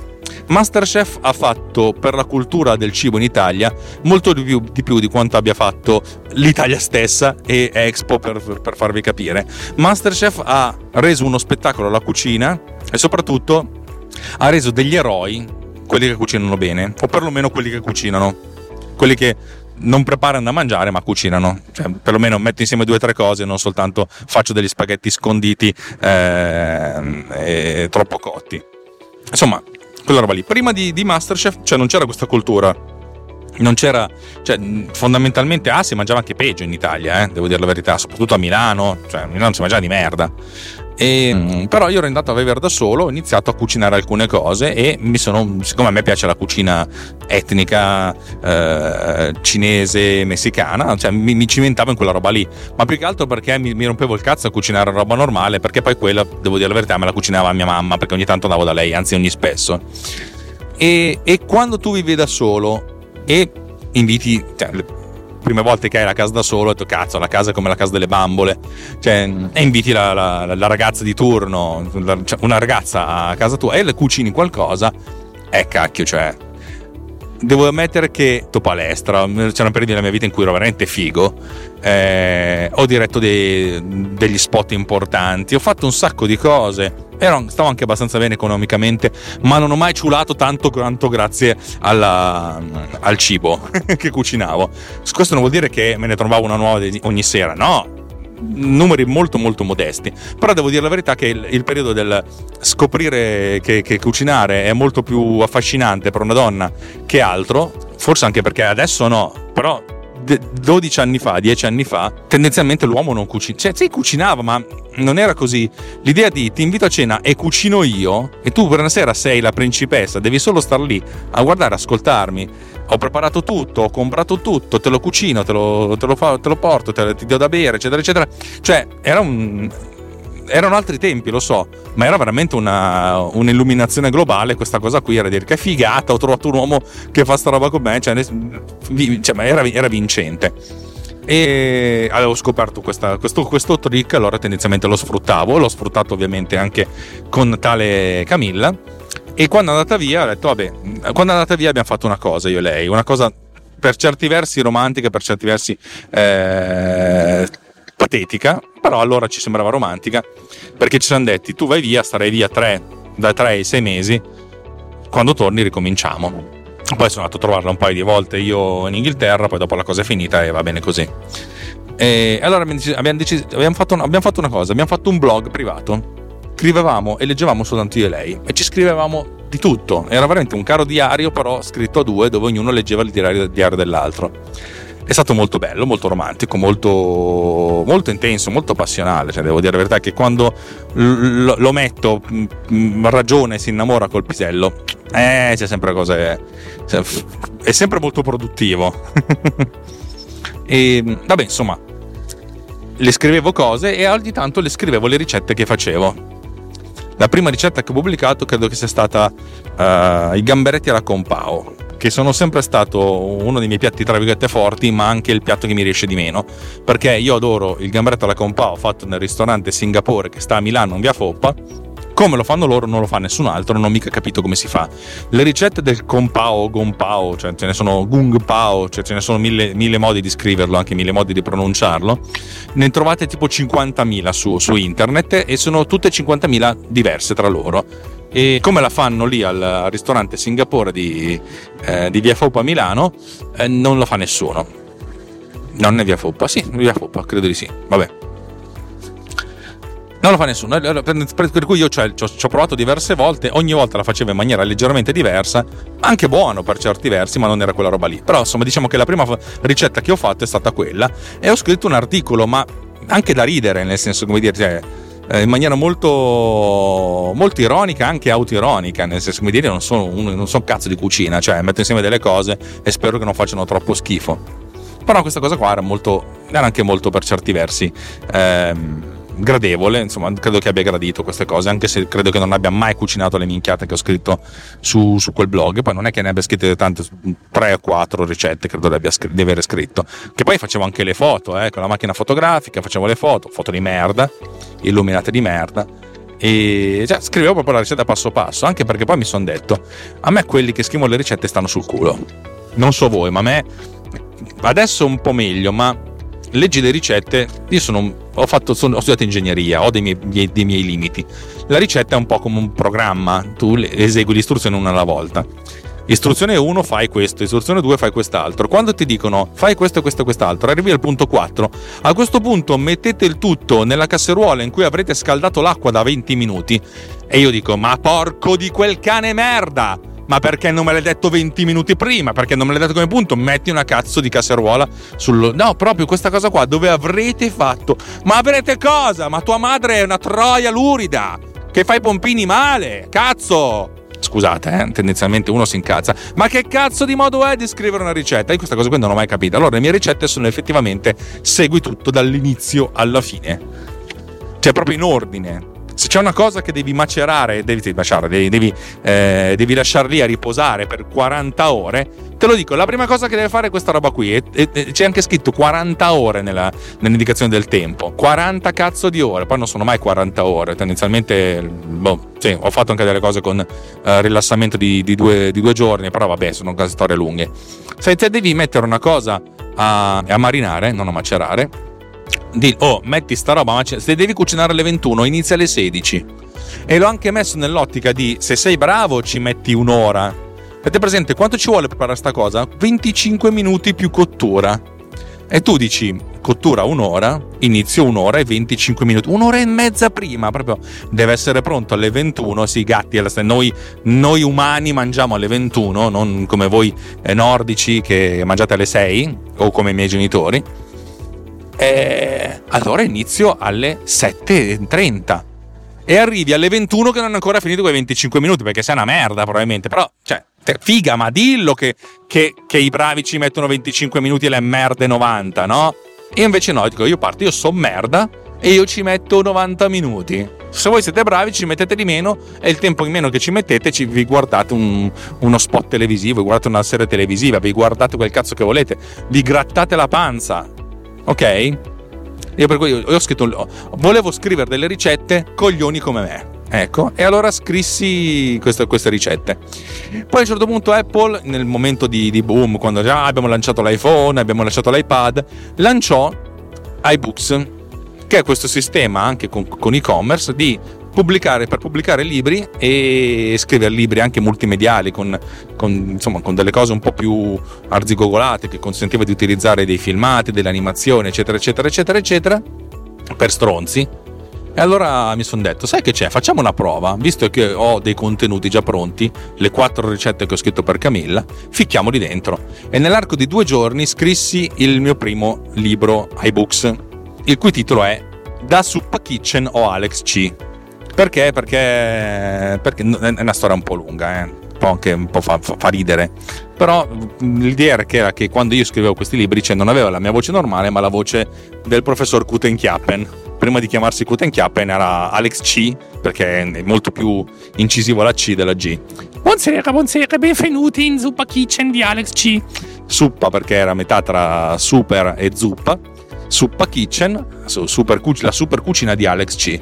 Ha fatto per la cultura del cibo in Italia molto di più di quanto abbia fatto l'Italia stessa e Expo, per farvi capire. Masterchef ha reso uno spettacolo alla cucina e soprattutto ha reso degli eroi quelli che cucinano bene, o perlomeno quelli che cucinano, quelli che non preparano da mangiare ma cucinano, cioè, perlomeno metto insieme 2 o 3 cose, non soltanto faccio degli spaghetti sconditi e troppo cotti, insomma quella roba lì. Prima di Masterchef, cioè, non c'era questa cultura, non c'era, cioè, fondamentalmente si mangiava anche peggio in Italia, devo dire la verità, soprattutto a Milano, cioè a Milano si mangiava di merda. Però io ero andato a vivere da solo, ho iniziato a cucinare alcune cose e siccome a me piace la cucina etnica cinese, messicana, cioè mi cimentavo in quella roba lì, ma più che altro perché mi rompevo il cazzo a cucinare roba normale, perché poi quella, devo dire la verità, me la cucinava mia mamma, perché ogni tanto andavo da lei, anzi ogni spesso. E quando tu vivi da solo e inviti, cioè, prime volte che hai la casa da solo, ho detto cazzo, la casa è come la casa delle bambole, cioè, e inviti la ragazza di turno, una ragazza a casa tua e le cucini qualcosa, cacchio, cioè devo ammettere che dopo palestra c'era un periodo della mia vita in cui ero veramente figo, ho diretto degli spot importanti, ho fatto un sacco di cose, stavo anche abbastanza bene economicamente, ma non ho mai ciulato tanto quanto grazie al cibo che cucinavo. Questo non vuol dire che me ne trovavo una nuova ogni sera, no, numeri molto molto modesti, però devo dire la verità che il periodo del scoprire che cucinare è molto più affascinante per una donna che altro, forse anche perché adesso no, però 12 anni fa, 10 anni fa tendenzialmente l'uomo non cucinava, cioè sì, cucinava ma non era così, l'idea di ti invito a cena e cucino io e tu per una sera sei la principessa, devi solo star lì a guardare, ascoltarmi, ho preparato tutto, ho comprato tutto, te lo cucino, te lo porto, ti do da bere, eccetera eccetera, cioè erano altri tempi, lo so, ma era veramente un'illuminazione globale questa cosa qui, era dire che figata, ho trovato un uomo che fa sta roba con me, cioè ma era vincente, e avevo scoperto questo trick, allora tendenzialmente lo sfruttavo, l'ho sfruttato ovviamente anche con tale Camilla, e quando è andata via ho detto vabbè, quando è andata via abbiamo fatto una cosa io e lei, una cosa per certi versi romantica, per certi versi patetica, però allora ci sembrava romantica perché ci siamo detti tu vai via, starai via da 3 ai 6 mesi, quando torni ricominciamo. Poi sono andato a trovarla un paio di volte io in Inghilterra, poi dopo la cosa è finita e va bene così. E allora abbiamo fatto una cosa, abbiamo fatto un blog privato, scrivevamo e leggevamo soltanto io e lei e ci scrivevamo di tutto, era veramente un caro diario però scritto a due, dove ognuno leggeva il diario dell'altro. È stato molto bello, molto romantico, molto, molto intenso, molto passionale, cioè devo dire la verità che quando lo metto ragione si innamora col pisello, c'è sempre cose, è sempre molto produttivo. E vabbè, insomma, le scrivevo cose e ogni tanto le scrivevo le ricette che facevo. La prima ricetta che ho pubblicato credo che sia stata i gamberetti alla Kung Pao, che sono sempre stato uno dei miei piatti tra virgolette forti, ma anche il piatto che mi riesce di meno, perché io adoro il gamberetto alla Kung Pao fatto nel ristorante Singapore che sta a Milano in Via Foppa. Come lo fanno loro non lo fa nessun altro, non ho mica capito come si fa. Le ricette del Kung Pao, Kung Pao, cioè ce ne sono Kung Pao, cioè ce ne sono mille modi di scriverlo, anche mille modi di pronunciarlo. Ne trovate tipo 50.000 su internet e sono tutte 50.000 diverse tra loro. E come la fanno lì al ristorante Singapore di Via Foppa a Milano, non lo fa nessuno. Non è Via Foppa? Sì, Via Foppa, credo di sì. Vabbè. Non lo fa nessuno, per cui io ci ho provato diverse volte, ogni volta la facevo in maniera leggermente diversa, anche buono per certi versi, ma non era quella roba lì. Però insomma diciamo che la prima ricetta che ho fatto è stata quella e ho scritto un articolo, ma anche da ridere, nel senso, come dire, cioè, in maniera molto molto ironica, anche autoironica, nel senso, come dire, non sono cazzo di cucina, cioè metto insieme delle cose e spero che non facciano troppo schifo. Però questa cosa qua era anche molto per certi versi gradevole, insomma credo che abbia gradito queste cose, anche se credo che non abbia mai cucinato le minchiate che ho scritto su quel blog. Poi non è che ne abbia scritte tante, 3 o 4 ricette credo di aver scritto, che poi facevo anche le foto con la macchina fotografica, facevo le foto di merda, illuminate di merda, e cioè, scrivevo proprio la ricetta passo passo, anche perché poi mi sono detto, a me quelli che scrivono le ricette stanno sul culo, non so voi, ma a me adesso un po' meglio, ma leggi le ricette, io ho studiato ingegneria, ho dei miei limiti. La ricetta è un po' come un programma, tu esegui l'istruzione una alla volta. Istruzione 1 fai questo, istruzione 2 fai quest'altro. Quando ti dicono fai questo e questo e quest'altro, arrivi al punto 4, a questo punto mettete il tutto nella casseruola in cui avrete scaldato l'acqua da 20 minuti. E io dico, ma porco di quel cane merda! Ma perché non me l'hai detto 20 minuti prima? Perché non me l'hai detto come punto? Metti una cazzo di casseruola No, proprio questa cosa qua, dove avrete fatto. Ma avrete cosa? Ma tua madre è una troia lurida che fa i pompini male, cazzo! Scusate, tendenzialmente uno si incazza. Ma che cazzo di modo è di scrivere una ricetta? Io questa cosa qui non l'ho mai capita. Allora, le mie ricette sono effettivamente segui tutto dall'inizio alla fine, cioè proprio in ordine. se c'è una cosa che devi macerare, devi lasciar lì a riposare per 40 ore, te lo dico, la prima cosa che deve fare è questa roba qui, e c'è anche scritto 40 ore nell'indicazione del tempo, 40 cazzo di ore, poi non sono mai 40 ore, tendenzialmente, sì, ho fatto anche delle cose con rilassamento di due giorni, però vabbè, sono storie lunghe. Se te devi mettere una cosa a marinare, non a macerare, metti sta roba, se devi cucinare alle 21 inizia alle 16, e l'ho anche messo nell'ottica di, se sei bravo ci metti un'ora, avete presente quanto ci vuole preparare sta cosa? 25 minuti più cottura, e tu dici cottura un'ora, inizio un'ora e 25 minuti, un'ora e mezza prima, proprio deve essere pronto alle 21. Sì, gatti, noi umani mangiamo alle 21, non come voi nordici che mangiate alle 6 o come i miei genitori. Allora inizio alle 7.30 e arrivi alle 21 che non è ancora finito quei 25 minuti, perché sei una merda probabilmente, però cioè figa, ma dillo che i bravi ci mettono 25 minuti e le merde 90, no? E invece no, dico, io parto, io sono merda e io ci metto 90 minuti. Se voi siete bravi ci mettete di meno, e il tempo in meno che ci mettete vi guardate uno spot televisivo, vi guardate una serie televisiva, vi guardate quel cazzo che volete, vi grattate la panza. Ok? Io per quello ho scritto, volevo scrivere delle ricette coglioni come me, ecco, e allora scrissi queste ricette. Poi a un certo punto Apple, nel momento di boom, quando già abbiamo lanciato l'iPhone, abbiamo lanciato l'iPad, lanciò iBooks, che è questo sistema anche con e-commerce di pubblicare libri e scrivere libri anche multimediali con delle cose un po' più arzigogolate, che consentiva di utilizzare dei filmati, delle animazioni, eccetera eccetera eccetera eccetera, per stronzi. E allora mi sono detto, sai che c'è, facciamo una prova, visto che ho dei contenuti già pronti, le 4 ricette che ho scritto per Camilla, ficchiamoli dentro. E nell'arco di 2 giorni scrissi il mio primo libro iBooks, il cui titolo è Da Suppa Kitchen o Alex C. Perché è una storia un po' lunga, un po' fa ridere, però l'idea era che quando io scrivevo questi libri, cioè, non aveva la mia voce normale, ma la voce del professor Kutenkiappen. Prima di chiamarsi Kutenkiappen era Alex C, perché è molto più incisivo la C della G. Buonasera, benvenuti in Suppa Kitchen di Alex C. Suppa perché era metà tra super e zuppa. Suppa Kitchen, la super cucina di Alex C.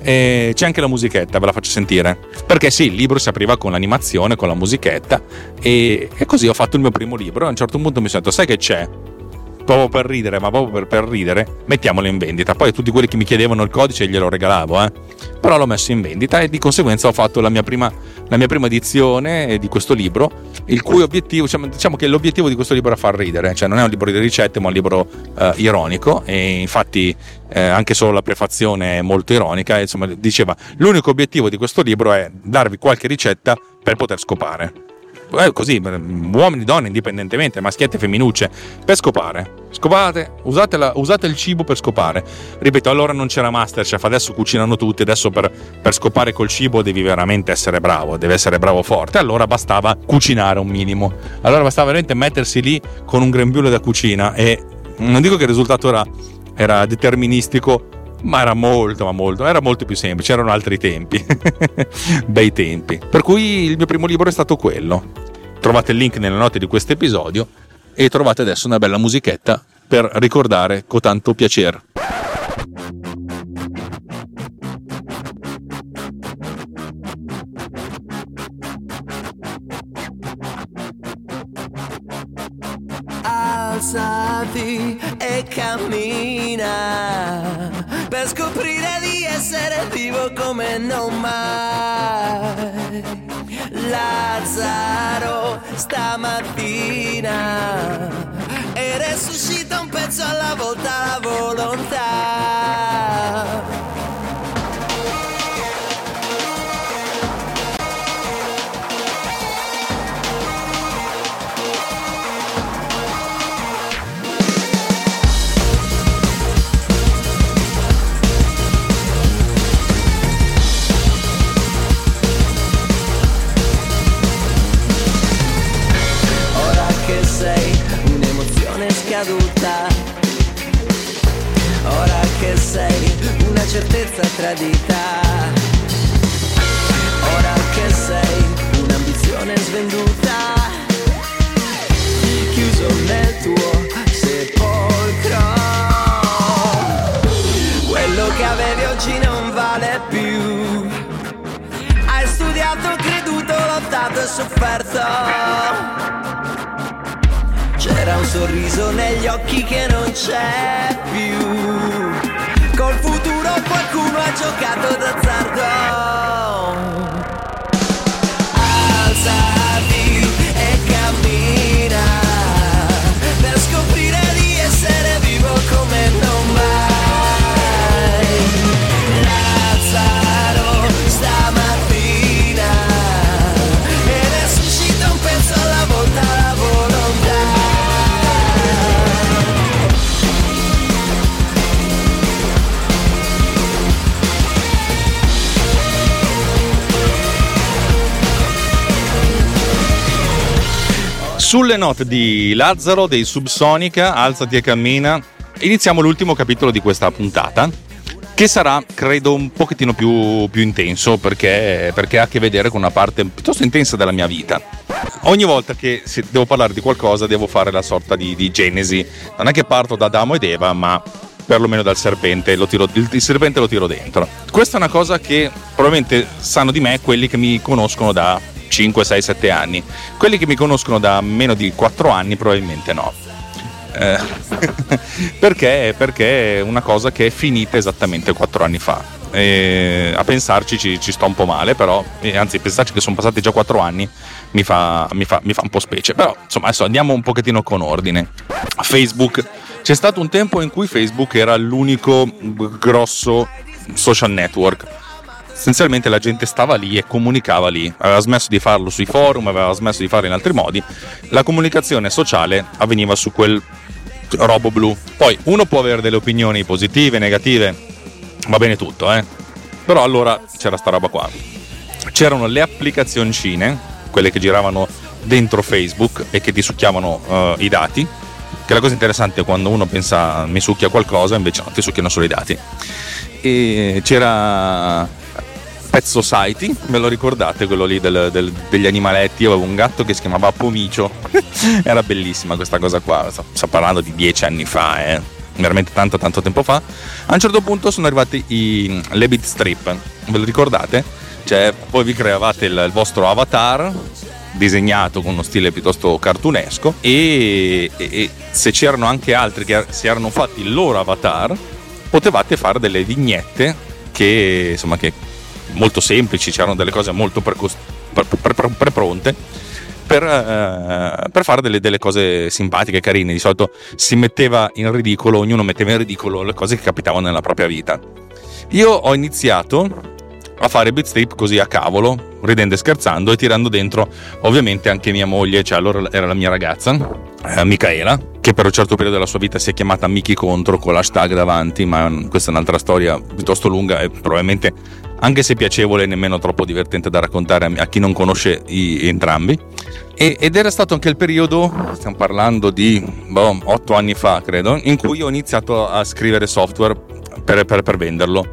E c'è anche la musichetta, ve la faccio sentire, perché sì, il libro si apriva con l'animazione, con la musichetta, e così ho fatto il mio primo libro. E a un certo punto mi sono detto, sai che c'è, proprio per ridere, mettiamolo in vendita. Poi tutti quelli che mi chiedevano il codice glielo regalavo, però l'ho messo in vendita, e di conseguenza ho fatto la mia prima edizione di questo libro, il cui obiettivo, diciamo che l'obiettivo di questo libro era far ridere, cioè non è un libro di ricette, ma un libro ironico, e infatti anche solo la prefazione è molto ironica, insomma diceva, l'unico obiettivo di questo libro è darvi qualche ricetta per poter scopare. Così, uomini, donne, indipendentemente, maschietti e femminucce, per scopare. Scopate, usate il cibo per scopare. Ripeto, allora non c'era Masterchef, adesso cucinano tutti, adesso per scopare col cibo devi veramente essere bravo, deve essere bravo forte. Allora bastava cucinare un minimo. Allora bastava veramente mettersi lì con un grembiule da cucina, e non dico che il risultato era deterministico, ma era molto più semplice, erano altri tempi bei tempi. Per cui il mio primo libro è stato quello. Trovate il link nelle note di questo episodio, e trovate adesso una bella musichetta per ricordare con tanto piacere. Alzati e cammina per scoprire di essere vivo come non mai. Lazzaro stamattina e resuscita un pezzo alla volta la volontà. Scaduta, ora che sei una certezza tradita. sei un'ambizione svenduta, chiuso nel tuo sepolcro. Quello che avevi oggi non vale più. Hai studiato, creduto, lottato e sofferto. C'era un sorriso negli occhi che non c'è più. Col futuro qualcuno ha giocato d'azzardo. Alzati e cammina per scoprire di essere vivo come non mai. Lazzaro stamattina e ne suscita un pezzo alla volta la volontà. Sulle note di Lazzaro dei Subsonica, Alzati e cammina, iniziamo l'ultimo capitolo di questa puntata, che sarà credo un pochettino più intenso, perché ha a che vedere con una parte piuttosto intensa della mia vita. Ogni volta che devo parlare di qualcosa devo fare la sorta di genesi. Non è che parto da Adamo ed Eva, ma perlomeno dal serpente, il serpente lo tiro dentro. Questa è una cosa che probabilmente sanno di me quelli che mi conoscono da 5, 6, 7 anni. Quelli che mi conoscono da meno di 4 anni probabilmente no, perché è una cosa che è finita esattamente 4 anni fa. A pensarci ci sto un po' male, però anzi pensarci che sono passati già 4 anni mi fa un po' specie. Però insomma adesso andiamo un pochettino con ordine. Facebook. C'è stato un tempo in cui Facebook era l'unico grosso social network. Essenzialmente la gente stava lì e comunicava lì, aveva smesso di farlo sui forum, aveva smesso di farlo in altri modi. La comunicazione sociale avveniva su quel robo blu. Poi uno può avere delle opinioni positive, negative, va bene tutto, però allora c'era sta roba qua. C'erano le applicazioncine, quelle che giravano dentro Facebook e che ti succhiavano i dati, che la cosa interessante è quando uno pensa mi succhia qualcosa, invece no, ti succhiano solo i dati. E c'era Pezzo Society, me lo ricordate quello lì degli animaletti? Io avevo un gatto che si chiamava Pomicio. Era bellissima questa cosa qua. Sto parlando di 10 anni fa, veramente tanto tempo fa. A un certo punto sono arrivati le Bitstrip, ve lo ricordate? Cioè voi vi creavate il vostro avatar disegnato con uno stile piuttosto cartunesco e se c'erano anche altri che si erano fatti il loro avatar, potevate fare delle vignette che insomma che molto semplici, c'erano delle cose molto pronte per fare delle cose simpatiche, carine. Di solito si metteva in ridicolo, ognuno metteva in ridicolo le cose che capitavano nella propria vita. Io ho iniziato a fare Bitstrip così a cavolo, ridendo e scherzando e tirando dentro ovviamente anche mia moglie, cioè allora era la mia ragazza, Micaela, che per un certo periodo della sua vita si è chiamata Mickey Contro con l'hashtag davanti, ma questa è un'altra storia piuttosto lunga e probabilmente anche se piacevole nemmeno troppo divertente da raccontare a chi non conosce entrambi. Ed era stato anche il periodo, stiamo parlando di 8 anni fa credo, in cui ho iniziato a scrivere software per venderlo.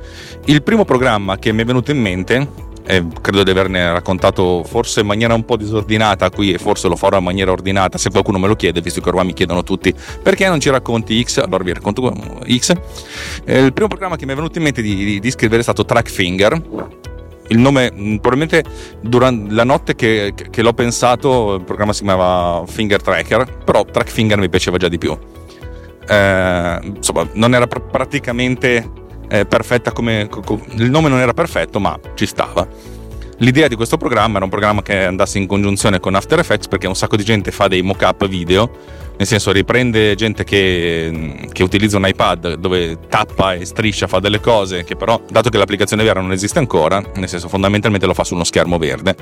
Il primo programma che mi è venuto in mente, credo di averne raccontato forse in maniera un po' disordinata qui e forse lo farò in maniera ordinata se qualcuno me lo chiede, visto che ormai mi chiedono tutti perché non ci racconti X, allora vi racconto X. Il primo programma che mi è venuto in mente di scrivere è stato Trackfinger. Il nome probabilmente durante la notte che l'ho pensato, il programma si chiamava Finger Tracker, però Trackfinger mi piaceva già di più. Insomma non era praticamente perfetta come il nome non era perfetto, ma ci stava. L'idea di questo programma era un programma che andasse in congiunzione con After Effects, perché un sacco di gente fa dei mock-up video, nel senso riprende gente che utilizza un iPad dove tappa e striscia, fa delle cose che però, dato che l'applicazione vera non esiste ancora, nel senso fondamentalmente lo fa su uno schermo verde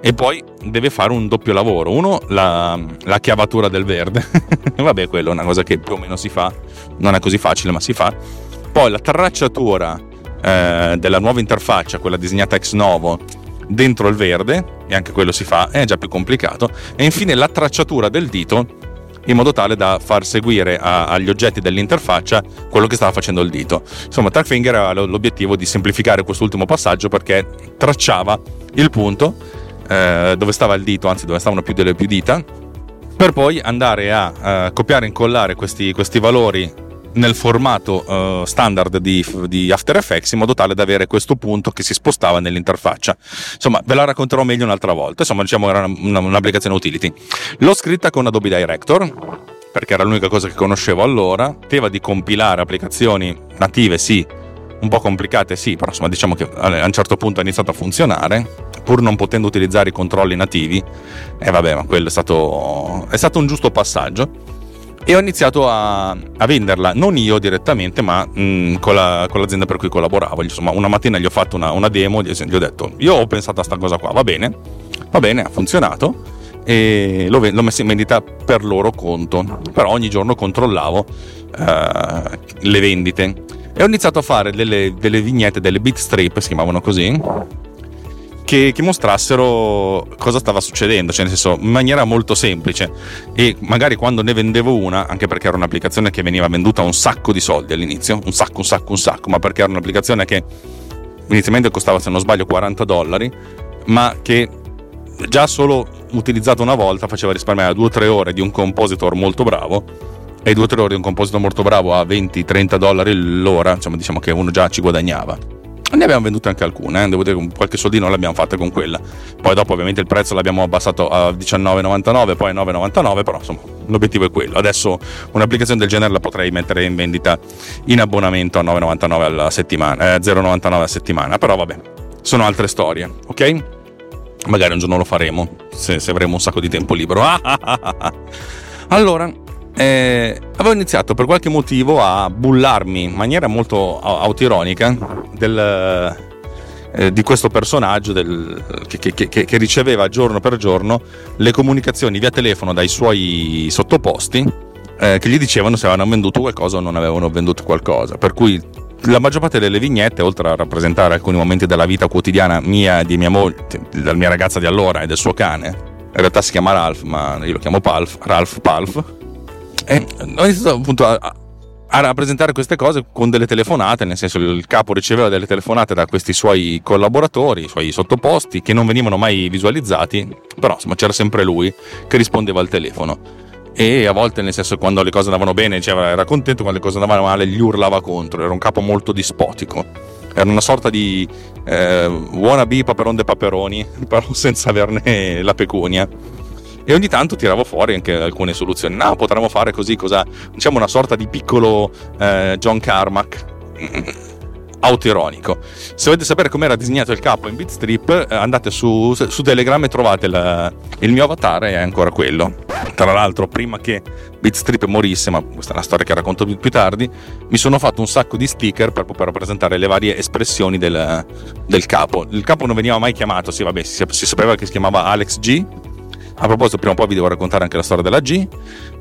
e poi deve fare un doppio lavoro, uno la chiavatura del verde vabbè, quello è una cosa che più o meno si fa, non è così facile ma si fa, poi la tracciatura della nuova interfaccia, quella disegnata ex novo dentro il verde, e anche quello si fa, è già più complicato, e infine la tracciatura del dito in modo tale da far seguire agli oggetti dell'interfaccia quello che stava facendo il dito. Insomma, Trackfinger aveva l'obiettivo di semplificare quest'ultimo passaggio perché tracciava il punto dove stava il dito, anzi dove stavano più delle più dita, per poi andare a copiare e incollare questi valori nel formato standard di After Effects, in modo tale da avere questo punto che si spostava nell'interfaccia. Insomma, ve la racconterò meglio un'altra volta. Insomma, diciamo era un'applicazione utility. L'ho scritta con Adobe Director, perché era l'unica cosa che conoscevo allora. Teva di compilare applicazioni native, sì, un po' complicate, sì, però insomma diciamo che a un certo punto ha iniziato a funzionare, pur non potendo utilizzare i controlli nativi. E vabbè, ma quello è stato un giusto passaggio. E ho iniziato a venderla, non io direttamente, ma con l'azienda per cui collaboravo. Insomma, una mattina gli ho fatto una demo, gli ho detto: io ho pensato a sta cosa qua, va bene, ha funzionato, e l'ho messo in vendita per loro conto. Però ogni giorno controllavo le vendite e ho iniziato a fare delle vignette, delle bitstrip, si chiamavano così, che mostrassero cosa stava succedendo, cioè nel senso in maniera molto semplice. E magari quando ne vendevo una, anche perché era un'applicazione che veniva venduta a un sacco di soldi all'inizio, un sacco, ma perché era un'applicazione che inizialmente costava, se non sbaglio, $40, ma che già solo utilizzata una volta faceva risparmiare 2-3 ore di un compositor molto bravo, e 2-3 ore di un compositor molto bravo a $20-30 l'ora, insomma diciamo che uno già ci guadagnava. Ne abbiamo vendute anche alcune, devo dire che qualche soldino l'abbiamo fatta con quella. Poi dopo ovviamente il prezzo l'abbiamo abbassato a $19,99, poi a $9,99, però insomma l'obiettivo è quello. Adesso un'applicazione del genere la potrei mettere in vendita in abbonamento a $9,99 alla settimana, $0,99 a settimana, però vabbè, sono altre storie, ok? Magari un giorno lo faremo, se avremo un sacco di tempo libero. Allora, avevo iniziato per qualche motivo a bullarmi in maniera molto autoironica di questo personaggio che riceveva giorno per giorno le comunicazioni via telefono dai suoi sottoposti che gli dicevano se avevano venduto qualcosa o non avevano venduto qualcosa. Per cui la maggior parte delle vignette, oltre a rappresentare alcuni momenti della vita quotidiana mia e di mia moglie, della mia ragazza di allora e del suo cane, in realtà si chiama Ralph, ma io lo chiamo Palf. E ho iniziato appunto a rappresentare queste cose con delle telefonate, nel senso il capo riceveva delle telefonate da questi suoi collaboratori, i suoi sottoposti, che non venivano mai visualizzati, però insomma c'era sempre lui che rispondeva al telefono. E a volte, nel senso, quando le cose andavano bene, cioè, era contento, quando le cose andavano male gli urlava contro. Era un capo molto dispotico, era una sorta di wannabe Paperon de Paperoni, però senza averne la pecunia. E ogni tanto tiravo fuori anche alcune soluzioni. No, potremmo fare così, cosa? Diciamo una sorta di piccolo John Carmack autoironico. Se volete sapere com'era disegnato il capo in Bitstrip, andate su Telegram e trovate il mio avatar, è ancora quello. Tra l'altro, prima che Bitstrip morisse, ma questa è una storia che racconto più tardi, mi sono fatto un sacco di sticker per rappresentare le varie espressioni del capo. Il capo non veniva mai chiamato, sì vabbè, si sapeva che si chiamava Alex G. A proposito, prima o poi vi devo raccontare anche la storia della G,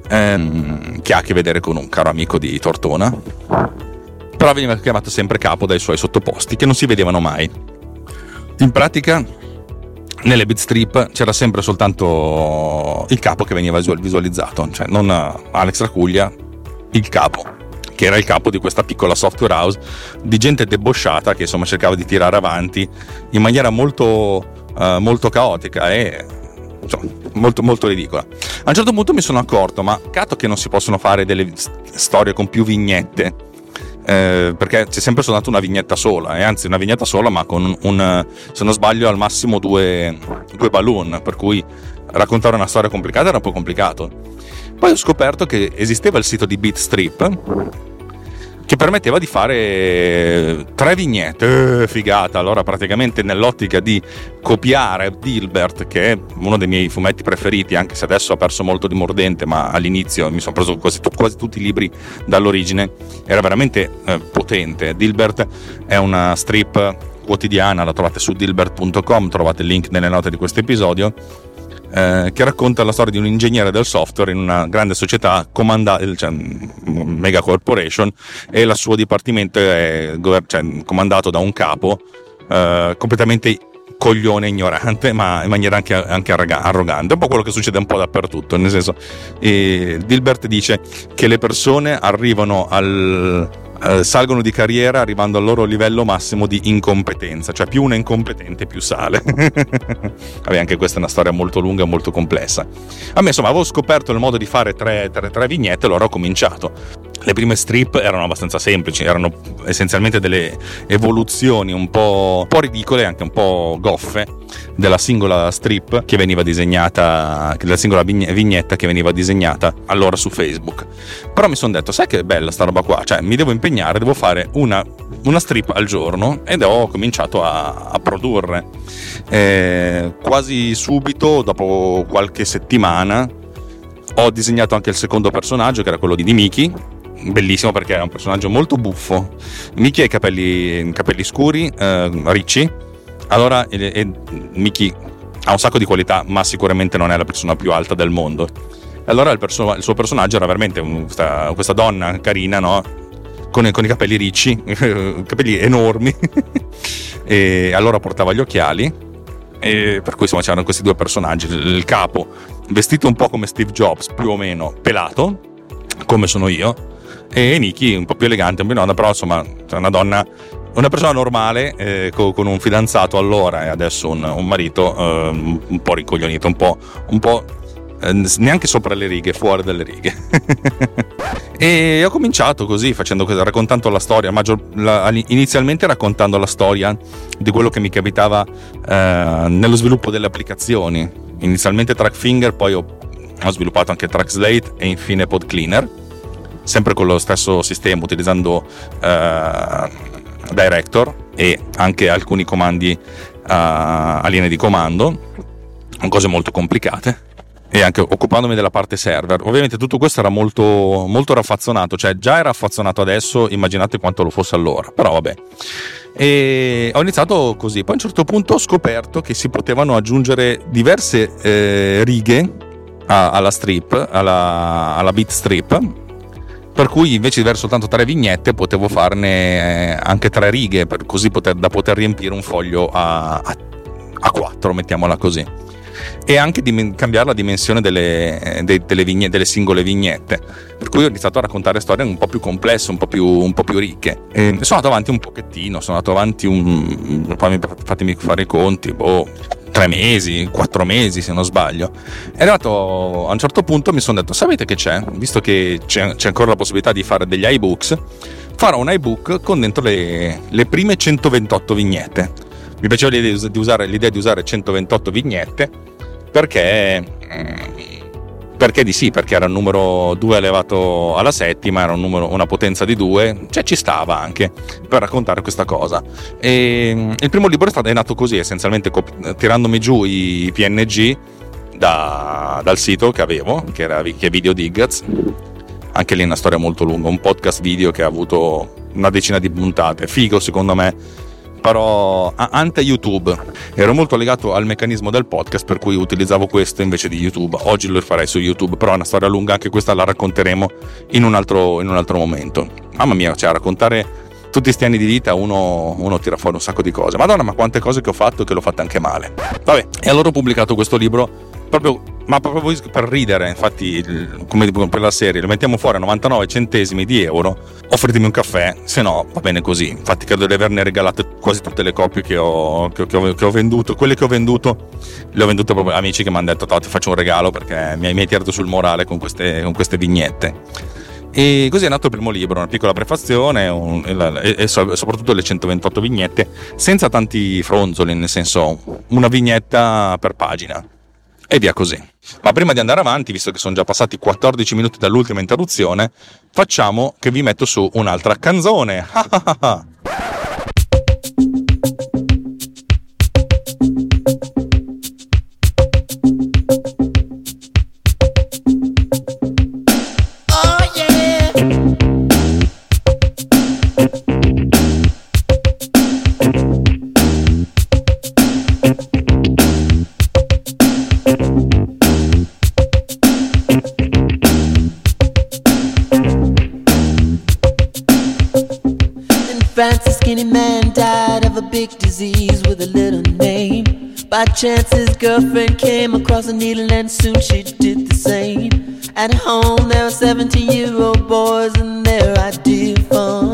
che ha a che vedere con un caro amico di Tortona, però veniva chiamato sempre capo dai suoi sottoposti, che non si vedevano mai. In pratica, nelle bitstrip c'era sempre soltanto il capo che veniva visualizzato, cioè non Alex Raccuglia, il capo, che era il capo di questa piccola software house di gente debosciata che insomma cercava di tirare avanti in maniera molto caotica e molto molto ridicola. A un certo punto mi sono accorto, ma cato che non si possono fare delle storie con più vignette, perché c'è sempre soltanto una vignetta sola, e anzi una vignetta sola ma con se non sbaglio al massimo due balloon, per cui raccontare una storia complicata era un po' complicato. Poi ho scoperto che esisteva il sito di Bitstrip che permetteva di fare 3 vignette, figata. Allora praticamente, nell'ottica di copiare Dilbert, che è uno dei miei fumetti preferiti, anche se adesso ha perso molto di mordente, ma all'inizio mi sono preso quasi tutti i libri dall'origine, era veramente potente. Dilbert è una strip quotidiana, la trovate su dilbert.com, trovate il link nelle note di questo episodio, che racconta la storia di un ingegnere del software in una grande società comandata, cioè mega corporation, e il suo dipartimento è comandato da un capo completamente coglione, ignorante, ma in maniera anche arrogante. Un po' quello che succede un po' dappertutto, nel senso Dilbert dice che le persone arrivano salgono di carriera arrivando al loro livello massimo di incompetenza, cioè più uno è incompetente più sale. Vabbè, anche questa è una storia molto lunga e molto complessa. A me, insomma, avevo scoperto il modo di fare tre vignette, allora ho cominciato. Le prime strip erano abbastanza semplici, erano essenzialmente delle evoluzioni un po' ridicole e anche un po' goffe della singola strip che veniva disegnata, della singola vignetta che veniva disegnata allora su Facebook. Però mi sono detto, sai che bella sta roba qua, cioè mi devo impegnare, devo fare una strip al giorno, ed ho cominciato a produrre. Quasi subito, dopo qualche settimana, ho disegnato anche il secondo personaggio, che era quello di Mickey. Bellissimo, perché era un personaggio molto buffo. Mickey ha i capelli scuri, ricci. Allora, Mickey ha un sacco di qualità, ma sicuramente non è la persona più alta del mondo. Allora il suo personaggio era veramente questa donna carina, no? Con i capelli ricci, capelli enormi. E allora portava gli occhiali. E per cui, insomma, c'erano questi due personaggi. Il capo, vestito un po' come Steve Jobs, più o meno pelato, come sono io, e Mickey un po' più elegante, un po' nonna, però insomma una donna, una persona normale, con un fidanzato allora e adesso un marito, un po' ricoglionito, un po' neanche sopra le righe, fuori dalle righe. E ho cominciato così, raccontando la storia, inizialmente raccontando la storia di quello che mi capitava nello sviluppo delle applicazioni. Inizialmente Trackfinger, poi ho sviluppato anche Trackslate e infine PodCleaner, sempre con lo stesso sistema, utilizzando Director e anche alcuni comandi a linea di comando, cose molto complicate. E anche occupandomi della parte server. Ovviamente tutto questo era molto, molto raffazzonato, cioè già era raffazzonato adesso, immaginate quanto lo fosse allora, però vabbè. E ho iniziato così, poi a un certo punto ho scoperto che si potevano aggiungere diverse righe alla strip, alla bitstrip, per cui invece di avere soltanto 3 vignette potevo farne anche 3 righe, per così poter riempire un foglio a 4, mettiamola così. E anche di cambiare la dimensione delle singole vignette, per cui ho iniziato a raccontare storie un po' più complesse, un po' più ricche. E sono andato avanti un pochettino, fatemi fare i conti, 3 mesi, 4 mesi se non sbaglio. È arrivato a un certo punto, mi sono detto, sapete che c'è? Visto che c'è ancora la possibilità di fare degli iBooks, farò un iBook con dentro le prime 128 vignette. Mi piaceva l'idea di usare 128 vignette perché era il numero 2 elevato alla settima, era una potenza di 2, cioè ci stava anche per raccontare questa cosa. E il primo libro è nato così, essenzialmente tirandomi giù i PNG dal sito che avevo, che è Video Diggaz. Anche lì è una storia molto lunga, un podcast video che ha avuto una decina di puntate, figo secondo me, però ante YouTube. Ero molto legato al meccanismo del podcast, per cui utilizzavo questo invece di YouTube. Oggi lo farei su YouTube, però è una storia lunga, anche questa la racconteremo in un altro momento. Mamma mia, cioè raccontare tutti sti anni di vita, uno tira fuori un sacco di cose. Madonna, ma quante cose che ho fatto, che l'ho fatta anche male. Vabbè, e allora ho pubblicato questo libro proprio per ridere, infatti, come per la serie, lo mettiamo fuori a 99 centesimi di euro, offritemi un caffè, se no va bene così. Infatti credo di averne regalate quasi tutte le copie che ho venduto. Quelle che ho venduto le ho vendute proprio amici che mi hanno detto, ti faccio un regalo perché mi hai tirato sul morale con queste vignette. E così è nato il primo libro, una piccola prefazione e soprattutto le 128 vignette, senza tanti fronzoli, nel senso una vignetta per pagina e via così. Ma prima di andare avanti, visto che sono già passati 14 minuti dall'ultima interruzione, facciamo che vi metto su un'altra canzone. By chance his girlfriend came across a needle and soon she did the same. At home there are 17-year-old boys and their idea of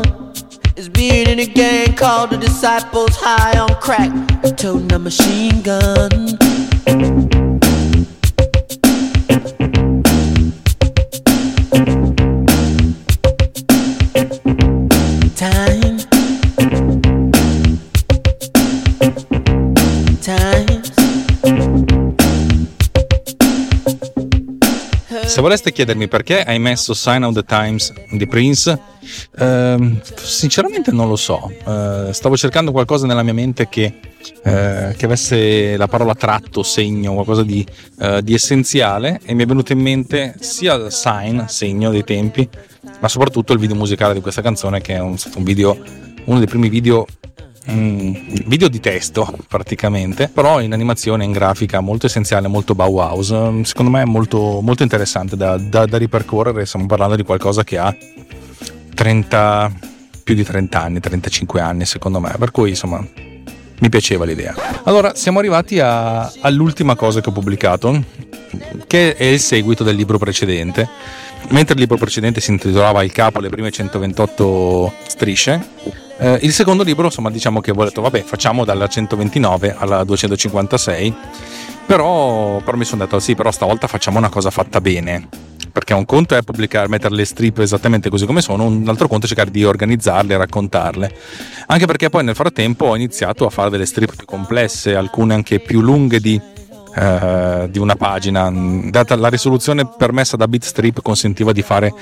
fun is being in a gang called the Disciples, high on crack, toting a machine gun. Se voleste chiedermi perché hai messo Sign of the Times di Prince, sinceramente non lo so. Stavo cercando qualcosa nella mia mente che avesse la parola tratto, segno, qualcosa di essenziale, e mi è venuto in mente sia il sign, segno dei tempi, ma soprattutto il video musicale di questa canzone, che è stato un video, uno dei primi video di testo praticamente, però in animazione, in grafica, molto essenziale, molto Bauhaus. Secondo me è molto, molto interessante da ripercorrere. Stiamo parlando di qualcosa che ha più di 30 anni, 35 anni secondo me, per cui insomma mi piaceva l'idea. Allora siamo arrivati all'ultima cosa che ho pubblicato, che è il seguito del libro precedente. Mentre il libro precedente si intitolava Il Capo, le prime 128 strisce, il secondo libro, insomma, diciamo che ho detto vabbè, facciamo dalla 129 alla 256, però mi sono detto sì, però stavolta facciamo una cosa fatta bene, perché un conto è pubblicare, mettere le strip esattamente così come sono, un altro conto è cercare di organizzarle e raccontarle, anche perché poi nel frattempo ho iniziato a fare delle strip più complesse, alcune anche più lunghe di una pagina. Data la risoluzione permessa da Bitstrip, consentiva di fare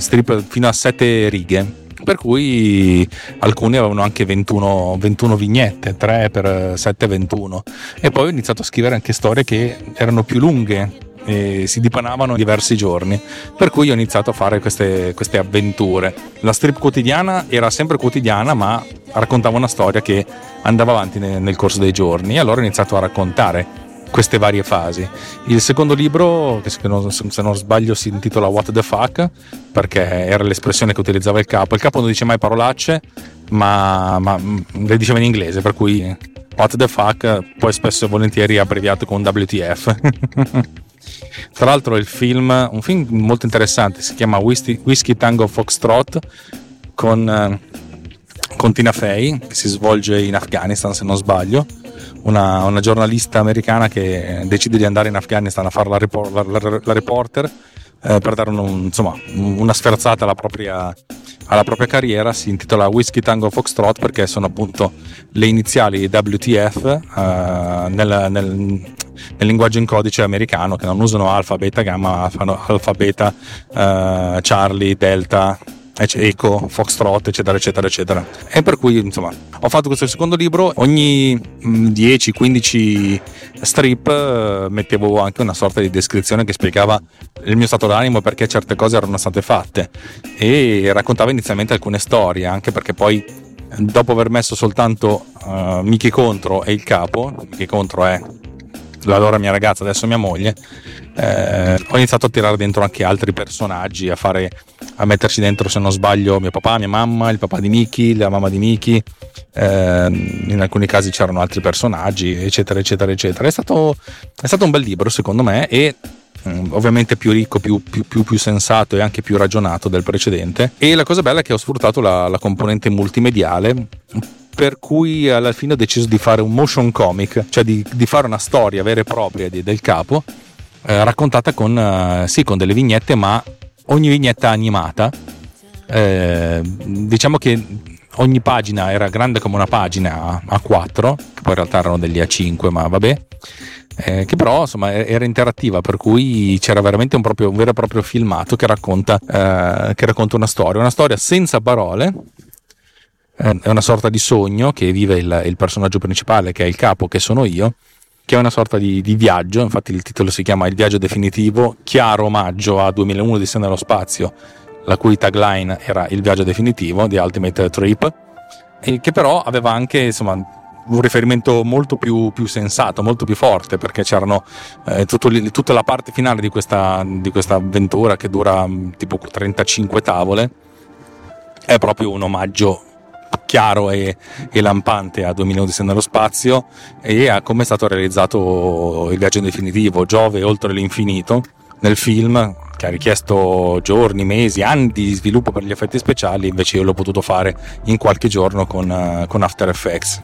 strip fino a 7 righe, per cui alcuni avevano anche 21 vignette, 3 per 7, 21, e poi ho iniziato a scrivere anche storie che erano più lunghe e si dipanavano diversi giorni, per cui ho iniziato a fare queste avventure. La strip quotidiana era sempre quotidiana, ma raccontava una storia che andava avanti nel corso dei giorni, e allora ho iniziato a raccontare queste varie fasi. Il secondo libro, che se non sbaglio si intitola What the Fuck, perché era l'espressione che utilizzava il capo non dice mai parolacce, ma le diceva in inglese, per cui What the Fuck poi spesso e volentieri abbreviato con WTF. Tra l'altro un film molto interessante, si chiama Whiskey Tango Foxtrot, con Tina Fey, che si svolge in Afghanistan, se non sbaglio. Una giornalista americana che decide di andare in Afghanistan a fare la reporter, per dare una sferzata alla propria carriera. Si intitola Whiskey Tango Foxtrot perché sono appunto le iniziali WTF nel linguaggio in codice americano, che non usano alfa, beta, gamma, ma fanno alfa, beta, Charlie, delta, Eco, Foxtrot, eccetera eccetera eccetera. E per cui insomma ho fatto questo secondo libro. Ogni 10-15 strip mettevo anche una sorta di descrizione che spiegava il mio stato d'animo, perché certe cose erano state fatte, e raccontava inizialmente alcune storie, anche perché poi, dopo aver messo soltanto Mickey Contro e il capo, Mickey Contro è l'allora mia ragazza, adesso mia moglie, ho iniziato a tirare dentro anche altri personaggi, a metterci dentro, se non sbaglio, mio papà, mia mamma, il papà di Mickey, la mamma di Mickey, in alcuni casi c'erano altri personaggi, eccetera eccetera eccetera. È stato un bel libro secondo me, e ovviamente più ricco, più sensato e anche più ragionato del precedente. E la cosa bella è che ho sfruttato la componente multimediale, per cui alla fine ho deciso di fare un motion comic, cioè di fare una storia vera e propria del capo, raccontata con delle vignette, ma ogni vignetta animata. Diciamo che ogni pagina era grande come una pagina A4, che poi in realtà erano degli A5, ma vabbè, che però insomma era interattiva, per cui c'era veramente un vero e proprio filmato che racconta una storia senza parole. È una sorta di sogno che vive il personaggio principale, che è il capo, che sono io, che è una sorta di viaggio. Infatti il titolo si chiama Il viaggio definitivo, chiaro omaggio a 2001 di Odissea nello spazio, la cui tagline era Il viaggio definitivo, The Ultimate Trip, e che però aveva anche insomma un riferimento molto più sensato, molto più forte, perché c'erano tutta la parte finale di questa avventura, che dura tipo 35 tavole, è proprio un omaggio chiaro e lampante a 2001 Odissea nello spazio, e a come è stato realizzato il viaggio definitivo, Giove oltre l'infinito, nel film, che ha richiesto giorni, mesi, anni di sviluppo per gli effetti speciali, invece io l'ho potuto fare in qualche giorno con After Effects.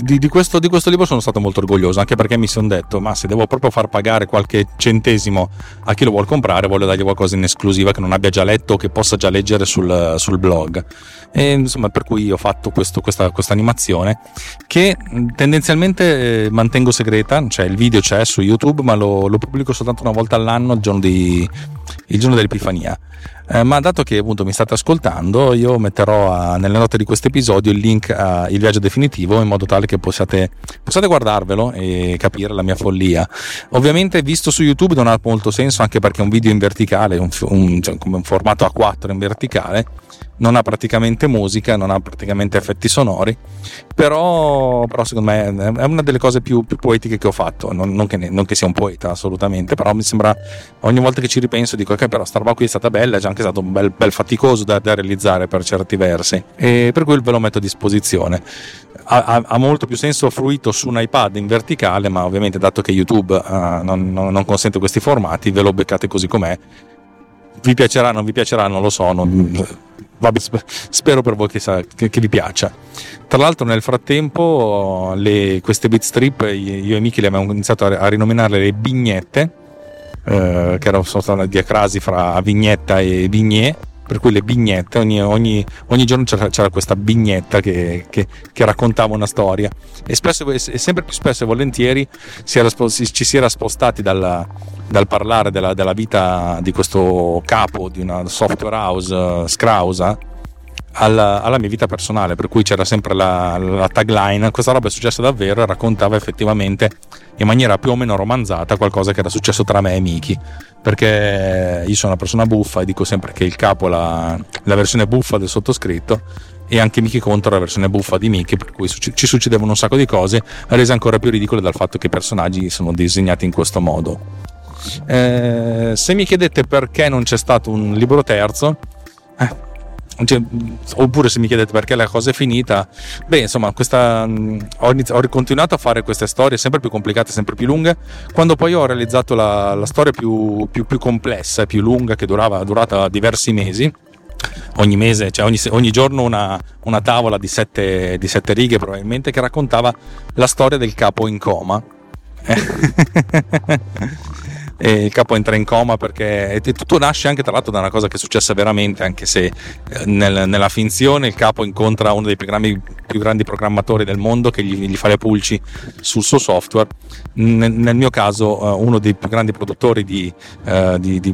Di questo libro sono stato molto orgoglioso, anche perché mi sono detto, ma se devo proprio far pagare qualche centesimo a chi lo vuol comprare, voglio dargli qualcosa in esclusiva che non abbia già letto o che possa già leggere sul blog, e insomma per cui ho fatto questa animazione che tendenzialmente mantengo segreta, cioè il video c'è su YouTube ma lo pubblico soltanto una volta all'anno, il giorno dell'Epifania. Ma dato che appunto mi state ascoltando, io metterò nelle note di questo episodio il link a Il Viaggio Definitivo, in modo tale che possiate guardarvelo e capire la mia follia. Ovviamente visto su YouTube non ha molto senso, anche perché un video in verticale, come un formato A4 in verticale, non ha praticamente musica, non ha praticamente effetti sonori, però secondo me è una delle cose più poetiche che ho fatto, non che sia un poeta assolutamente, però mi sembra, ogni volta che ci ripenso dico ok, però sta roba qui è stata bella, è già anche stato un bel faticoso da realizzare per certi versi, e per cui ve lo metto a disposizione. Ha molto più senso fruito su un iPad in verticale, ma ovviamente dato che YouTube non consente questi formati, ve lo beccate così com'è. Vi piacerà, non vi piacerà, non lo so, vabbè, spero per voi che vi piaccia. Tra l'altro nel frattempo queste Bitstrip io e Mickey le abbiamo iniziato a rinominarle le bignette, che erano una diacrasi fra vignetta e vignè, per cui le bignette, ogni giorno c'era questa bignetta che raccontava una storia, e sempre più spesso e volentieri ci si era spostati dal parlare della vita di questo capo di una software house scrausa alla mia vita personale, per cui c'era sempre la tagline, questa roba è successa davvero, e raccontava effettivamente in maniera più o meno romanzata qualcosa che era successo tra me e Mickey, perché io sono una persona buffa e dico sempre che il capo è la versione buffa del sottoscritto, e anche Mickey Contro la versione buffa di Mickey, per cui ci succedevano un sacco di cose rese ancora più ridicole dal fatto che i personaggi sono disegnati in questo modo. Se mi chiedete perché non c'è stato un libro terzo, oppure se mi chiedete perché la cosa è finita, beh insomma ho continuato a fare queste storie sempre più complicate, sempre più lunghe, quando poi ho realizzato la storia più complessa e più lunga, che durata diversi mesi, ogni mese, cioè ogni giorno una tavola di sette righe probabilmente, che raccontava la storia del capo in coma. E il capo entra in coma perché e tutto nasce anche tra l'altro da una cosa che è successa veramente, anche se nella finzione il capo incontra uno dei più grandi programmatori del mondo che gli fa le pulci sul suo software. Nel mio caso uno dei più grandi produttori di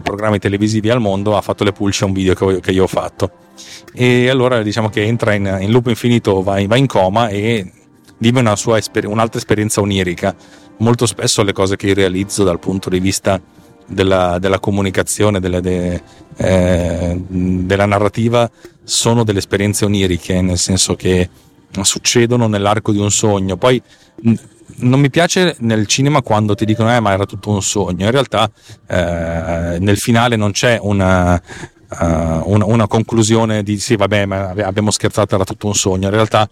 programmi televisivi al mondo ha fatto le pulci a un video che io ho fatto, e allora diciamo che entra in loop infinito, va in coma e vive un'altra esperienza onirica. Molto spesso le cose che io realizzo dal punto di vista della comunicazione, della narrativa, sono delle esperienze oniriche, nel senso che succedono nell'arco di un sogno. Poi non mi piace nel cinema quando ti dicono ma era tutto un sogno, in realtà nel finale non c'è una conclusione di sì vabbè ma abbiamo scherzato, era tutto un sogno. In realtà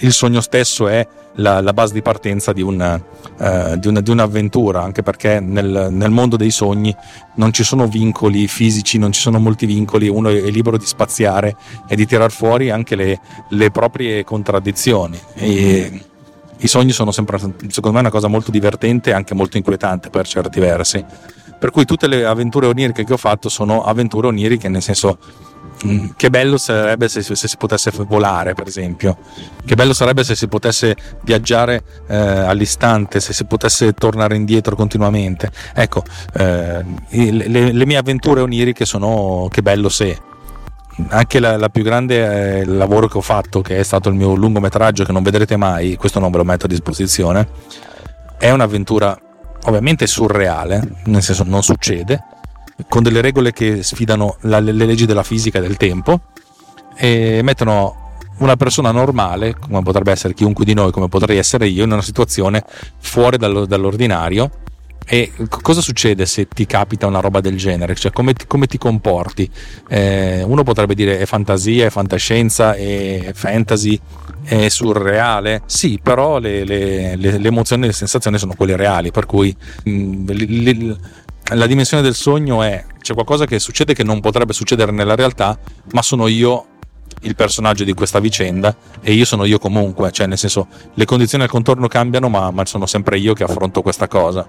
il sogno stesso è la base di partenza di un'avventura, anche perché nel mondo dei sogni non ci sono vincoli fisici, non ci sono molti vincoli, uno è libero di spaziare e di tirar fuori anche le proprie contraddizioni, e i sogni sono sempre, secondo me, una cosa molto divertente e anche molto inquietante per certi versi, per cui tutte le avventure oniriche che ho fatto sono avventure oniriche, nel senso che bello sarebbe se si potesse volare, per esempio, che bello sarebbe se si potesse viaggiare all'istante, se si potesse tornare indietro continuamente. Ecco, le mie avventure oniriche sono che bello se. Anche la più grande lavoro che ho fatto, che è stato il mio lungometraggio che non vedrete mai, questo non ve lo metto a disposizione, è un'avventura ovviamente surreale, nel senso non succede, con delle regole che sfidano le leggi della fisica e del tempo, e mettono una persona normale, come potrebbe essere chiunque di noi, come potrei essere io, in una situazione fuori dall'ordinario. E cosa succede se ti capita una roba del genere? Cioè come ti comporti? Uno potrebbe dire è fantasia, è fantascienza, è fantasy, è surreale, sì, però le emozioni e le sensazioni sono quelle reali, per cui la dimensione del sogno è, c'è qualcosa che succede che non potrebbe succedere nella realtà, ma sono io il personaggio di questa vicenda e io sono io comunque, cioè nel senso le condizioni al contorno cambiano, ma sono sempre io che affronto questa cosa,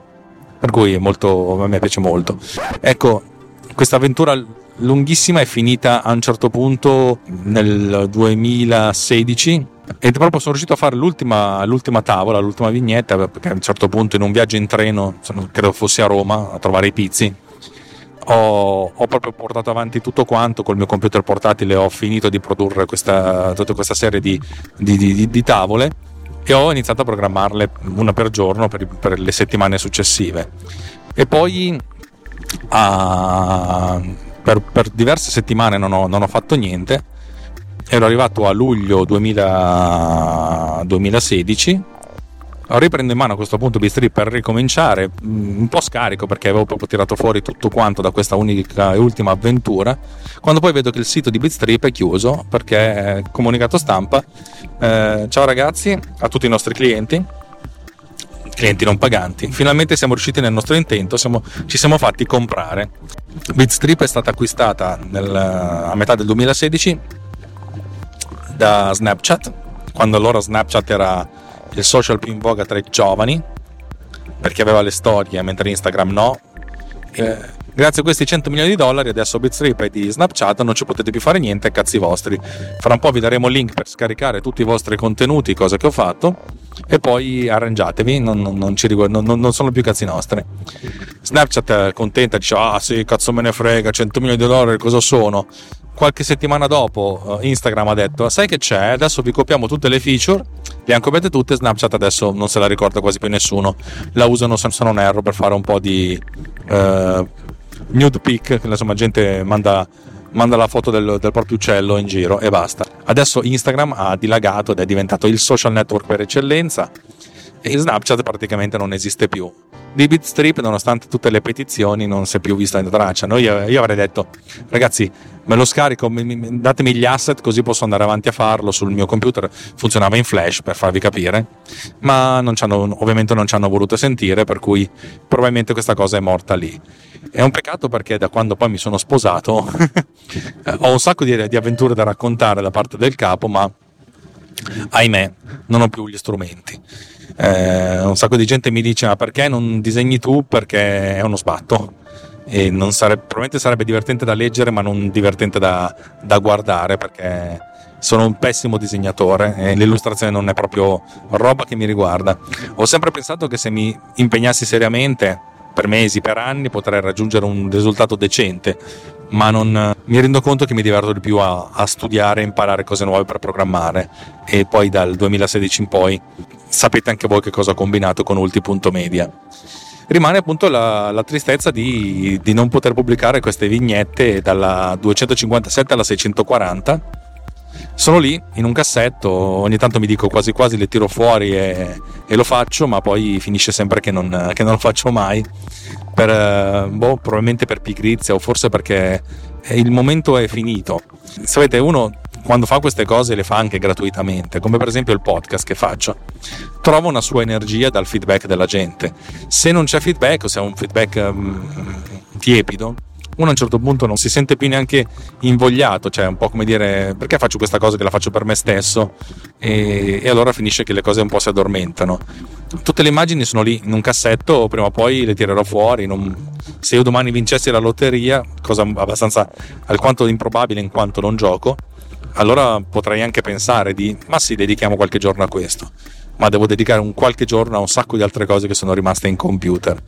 per cui è molto, a me piace molto, ecco. Questa avventura lunghissima è finita a un certo punto nel 2016 e proprio sono riuscito a fare l'ultima tavola, l'ultima vignetta, perché a un certo punto in un viaggio in treno, credo fossi a Roma a trovare i pizzi, ho proprio portato avanti tutto quanto col mio computer portatile, ho finito di produrre tutta questa serie di tavole e ho iniziato a programmarle una per giorno per le settimane successive. E poi per diverse settimane non ho fatto niente. Ero arrivato a luglio 2016, riprendo in mano a questo punto Bitstrip per ricominciare, un po' scarico perché avevo proprio tirato fuori tutto quanto da questa unica e ultima avventura, quando poi vedo che il sito di Bitstrip è chiuso perché comunicato stampa, ciao ragazzi, a tutti i nostri clienti non paganti, finalmente siamo riusciti nel nostro intento, ci siamo fatti comprare. Bitstrip è stata acquistata a metà del 2016 da Snapchat, quando allora Snapchat era il social più in voga tra i giovani perché aveva le storie mentre Instagram no. Grazie a questi $100 milioni adesso Bitstrip è di Snapchat, non ci potete più fare niente, cazzi vostri. Fra un po' vi daremo il link per scaricare tutti i vostri contenuti, cosa che ho fatto, e poi arrangiatevi, non sono più cazzi nostri. Snapchat contenta, dice ah sì, cazzo me ne frega, $100 milioni cosa sono. Qualche settimana dopo Instagram ha detto sai che c'è, adesso vi copiamo tutte le feature, le ancopiate tutte. Snapchat adesso non se la ricorda quasi più nessuno, la usano se non erro per fare un po' di nude pic, insomma gente manda la foto del proprio uccello in giro e basta. Adesso Instagram ha dilagato ed è diventato il social network per eccellenza e Snapchat praticamente non esiste più. Di Bitstrip, nonostante tutte le petizioni, non si è più vista in traccia. Io avrei detto ragazzi, me lo scarico, datemi gli asset così posso andare avanti a farlo sul mio computer. Funzionava in flash, per farvi capire, ma ovviamente non ci hanno voluto sentire, per cui probabilmente questa cosa è morta lì. È un peccato perché da quando poi mi sono sposato ho un sacco di avventure da raccontare da parte del capo, ma ahimè non ho più gli strumenti. Un sacco di gente mi dice ma perché non disegni tu, perché è uno sbatto e non sarebbe, probabilmente sarebbe divertente da leggere ma non divertente da guardare, perché sono un pessimo disegnatore e l'illustrazione non è proprio roba che mi riguarda. Ho sempre pensato che se mi impegnassi seriamente per mesi, per anni, potrei raggiungere un risultato decente, ma non mi rendo conto che mi diverto di più a studiare e imparare cose nuove per programmare. E poi dal 2016 in poi sapete anche voi che cosa ho combinato con Ulti.media. Rimane appunto la tristezza di non poter pubblicare queste vignette dalla 257 alla 640. Sono lì in un cassetto, ogni tanto mi dico quasi quasi le tiro fuori e lo faccio, ma poi finisce sempre che non lo faccio mai, probabilmente per pigrizia o forse perché il momento è finito. Sapete, uno quando fa queste cose le fa anche gratuitamente, come per esempio il podcast che faccio, trova una sua energia dal feedback della gente. Se non c'è feedback, o se è un feedback tiepido, uno a un certo punto non si sente più neanche invogliato, cioè un po' come dire perché faccio questa cosa che la faccio per me stesso, e allora finisce che le cose un po' si addormentano. Tutte le immagini sono lì in un cassetto, prima o poi le tirerò fuori. Se io domani vincessi la lotteria, cosa abbastanza alquanto improbabile in quanto non gioco, allora potrei anche pensare ma sì, dedichiamo qualche giorno a questo, ma devo dedicare un qualche giorno a un sacco di altre cose che sono rimaste in computer.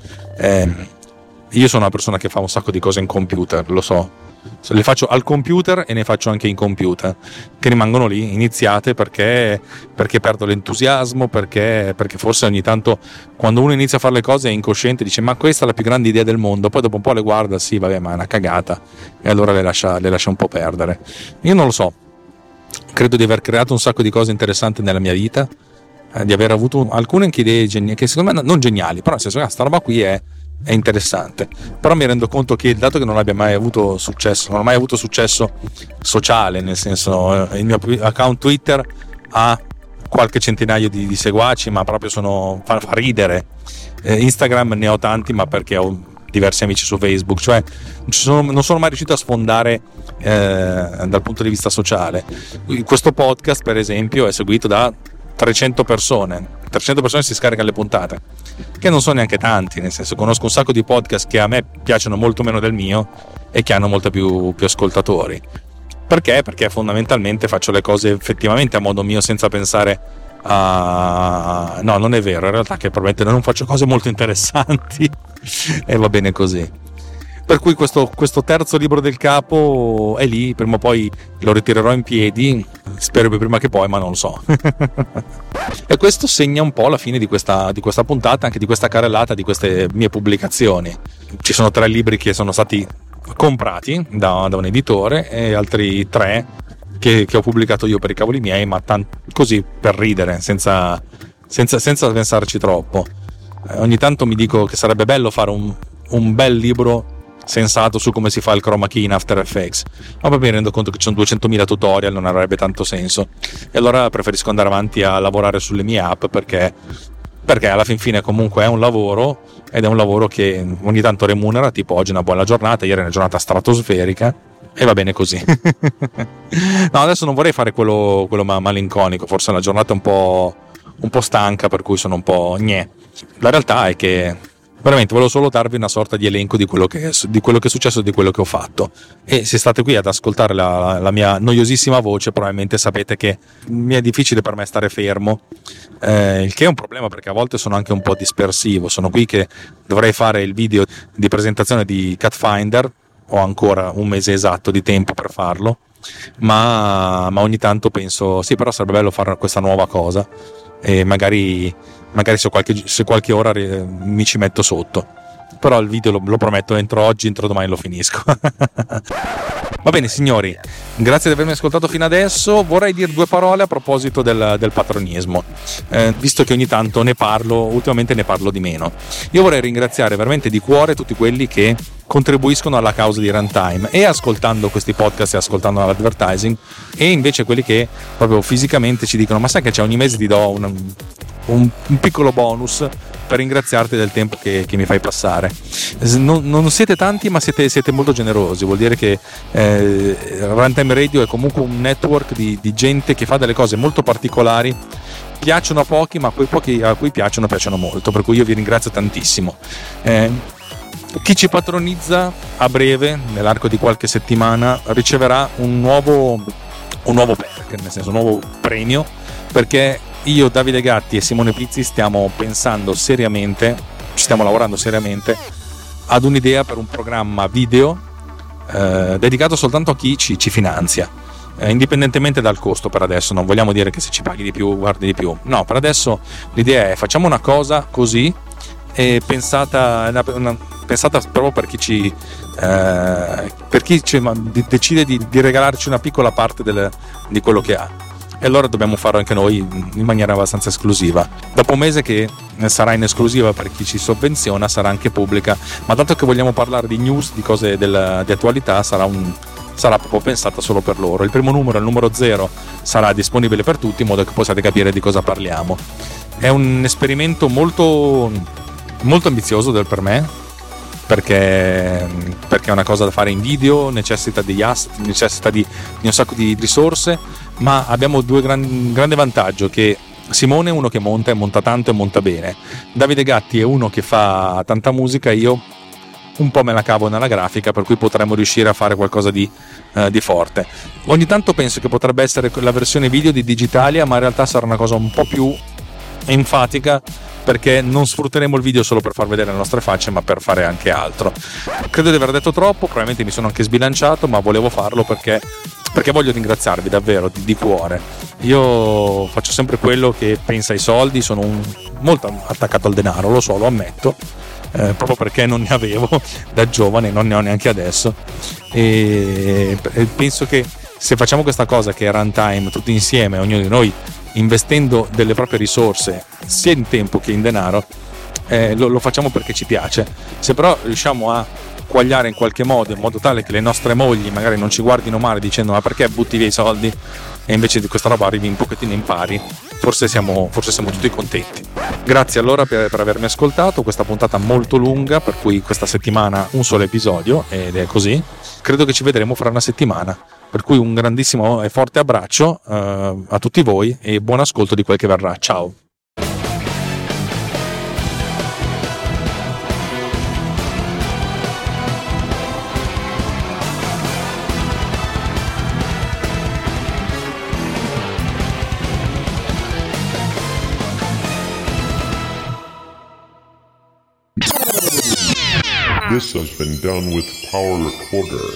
Io sono una persona che fa un sacco di cose in computer, lo so, le faccio al computer e ne faccio anche in computer, che rimangono lì iniziate perché perdo l'entusiasmo, perché forse ogni tanto quando uno inizia a fare le cose è incosciente, dice ma questa è la più grande idea del mondo, poi dopo un po' le guarda, sì vabbè ma è una cagata, e allora le lascia un po' perdere. Io non lo so, credo di aver creato un sacco di cose interessanti nella mia vita, di aver avuto alcune anche idee che secondo me non geniali, però nel senso che sta roba qui è interessante, però mi rendo conto che dato che non ho mai avuto successo sociale, nel senso il mio account Twitter ha qualche centinaio di seguaci, ma proprio fa ridere. Instagram ne ho tanti, ma perché ho diversi amici su Facebook, cioè non sono mai riuscito a sfondare dal punto di vista sociale. Questo podcast, per esempio, è seguito da 300 persone si scaricano le puntate, che non sono neanche tanti, nel senso, conosco un sacco di podcast che a me piacciono molto meno del mio e che hanno molto più ascoltatori. Perché? Perché fondamentalmente faccio le cose effettivamente a modo mio, senza pensare a... no, non è vero, in realtà, che probabilmente non faccio cose molto interessanti e va bene così. Per cui questo terzo libro del capo è lì, prima o poi lo ritirerò in piedi, spero prima che poi, ma non lo so. E questo segna un po' la fine di questa puntata, anche di questa carrellata, di queste mie pubblicazioni. Ci sono 3 libri che sono stati comprati da un editore e altri 3 che ho pubblicato io per i cavoli miei, ma così per ridere, senza pensarci troppo. Ogni tanto mi dico che sarebbe bello fare un bel libro sensato su come si fa il chroma key in After Effects, ma poi mi rendo conto che ci sono 200.000 tutorial, non avrebbe tanto senso, e allora preferisco andare avanti a lavorare sulle mie app, perché alla fin fine comunque è un lavoro, ed è un lavoro che ogni tanto remunera, tipo oggi è una buona giornata, ieri è una giornata stratosferica, e va bene così. No, adesso non vorrei fare quello malinconico, forse è una giornata un po' stanca, per cui sono un po' gnè. La realtà è che veramente volevo solo darvi una sorta di elenco di quello che è successo e di quello che ho fatto, e se state qui ad ascoltare la mia noiosissima voce probabilmente sapete che mi è difficile per me stare fermo, il che è un problema perché a volte sono anche un po' dispersivo. Sono qui che dovrei fare il video di presentazione di Catfinder, ho ancora un mese esatto di tempo per farlo, ma ogni tanto penso sì, però sarebbe bello fare questa nuova cosa e magari se qualche ora mi ci metto sotto, però il video lo prometto, entro domani lo finisco. Va bene signori, grazie di avermi ascoltato fino adesso. Vorrei dire 2 parole a proposito del patronismo, visto che ogni tanto ne parlo, ultimamente ne parlo di meno. Io vorrei ringraziare veramente di cuore tutti quelli che contribuiscono alla causa di Runtime, e ascoltando questi podcast e ascoltando l'advertising, e invece quelli che proprio fisicamente ci dicono: ma sai che c'è, ogni mese ti do un piccolo bonus per ringraziarti del tempo che mi fai passare. Non siete tanti, ma siete molto generosi, vuol dire che Runtime Radio è comunque un network di gente che fa delle cose molto particolari, piacciono a pochi, ma quei pochi a cui piacciono molto, per cui io vi ringrazio tantissimo. Chi ci patronizza, a breve, nell'arco di qualche settimana, riceverà un nuovo perk, nel senso un nuovo premio, perché io, Davide Gatti e Simone Pizzi stiamo pensando seriamente, ci stiamo lavorando seriamente ad un'idea per un programma video dedicato soltanto a chi ci finanzia, indipendentemente dal costo. Per adesso non vogliamo dire che se ci paghi di più guardi di più, no, per adesso l'idea è: facciamo una cosa così, e pensata proprio per chi decide di regalarci una piccola parte di quello che ha, e allora dobbiamo farlo anche noi in maniera abbastanza esclusiva. Dopo un mese che sarà in esclusiva per chi ci sovvenziona, sarà anche pubblica, ma dato che vogliamo parlare di news, di cose di attualità, sarà proprio pensata solo per loro. Il primo numero, il numero 0, sarà disponibile per tutti, in modo che possiate capire di cosa parliamo. È un esperimento molto molto ambizioso per me, perché è una cosa da fare in video, necessita di asset, necessita di un sacco di risorse, ma abbiamo grande vantaggio: che Simone è uno che monta, e monta tanto e monta bene, Davide Gatti è uno che fa tanta musica, io un po' me la cavo nella grafica, per cui potremmo riuscire a fare qualcosa di forte. Ogni tanto penso che potrebbe essere la versione video di Digitalia, ma in realtà sarà una cosa un po' più enfatica, perché non sfrutteremo il video solo per far vedere le nostre facce, ma per fare anche altro. Credo di aver detto troppo, probabilmente mi sono anche sbilanciato, ma volevo farlo perché voglio ringraziarvi davvero di cuore. Io faccio sempre quello che pensa ai soldi, sono molto attaccato al denaro, lo so, lo ammetto, proprio perché non ne avevo da giovane, non ne ho neanche adesso, e penso che se facciamo questa cosa che è Runtime tutti insieme, ognuno di noi investendo delle proprie risorse, sia in tempo che in denaro, lo facciamo perché ci piace. Se però riusciamo a quagliare in qualche modo, in modo tale che le nostre mogli magari non ci guardino male dicendo: ma perché butti via i soldi? E invece di questa roba arrivi un pochettino in pari, forse siamo tutti contenti. Grazie allora per avermi ascoltato, questa puntata molto lunga, per cui questa settimana un solo episodio ed è così. Credo che ci vedremo fra una settimana, per cui un grandissimo e forte abbraccio a tutti voi e buon ascolto di quel che verrà. Ciao! This has been done with Power Recorder.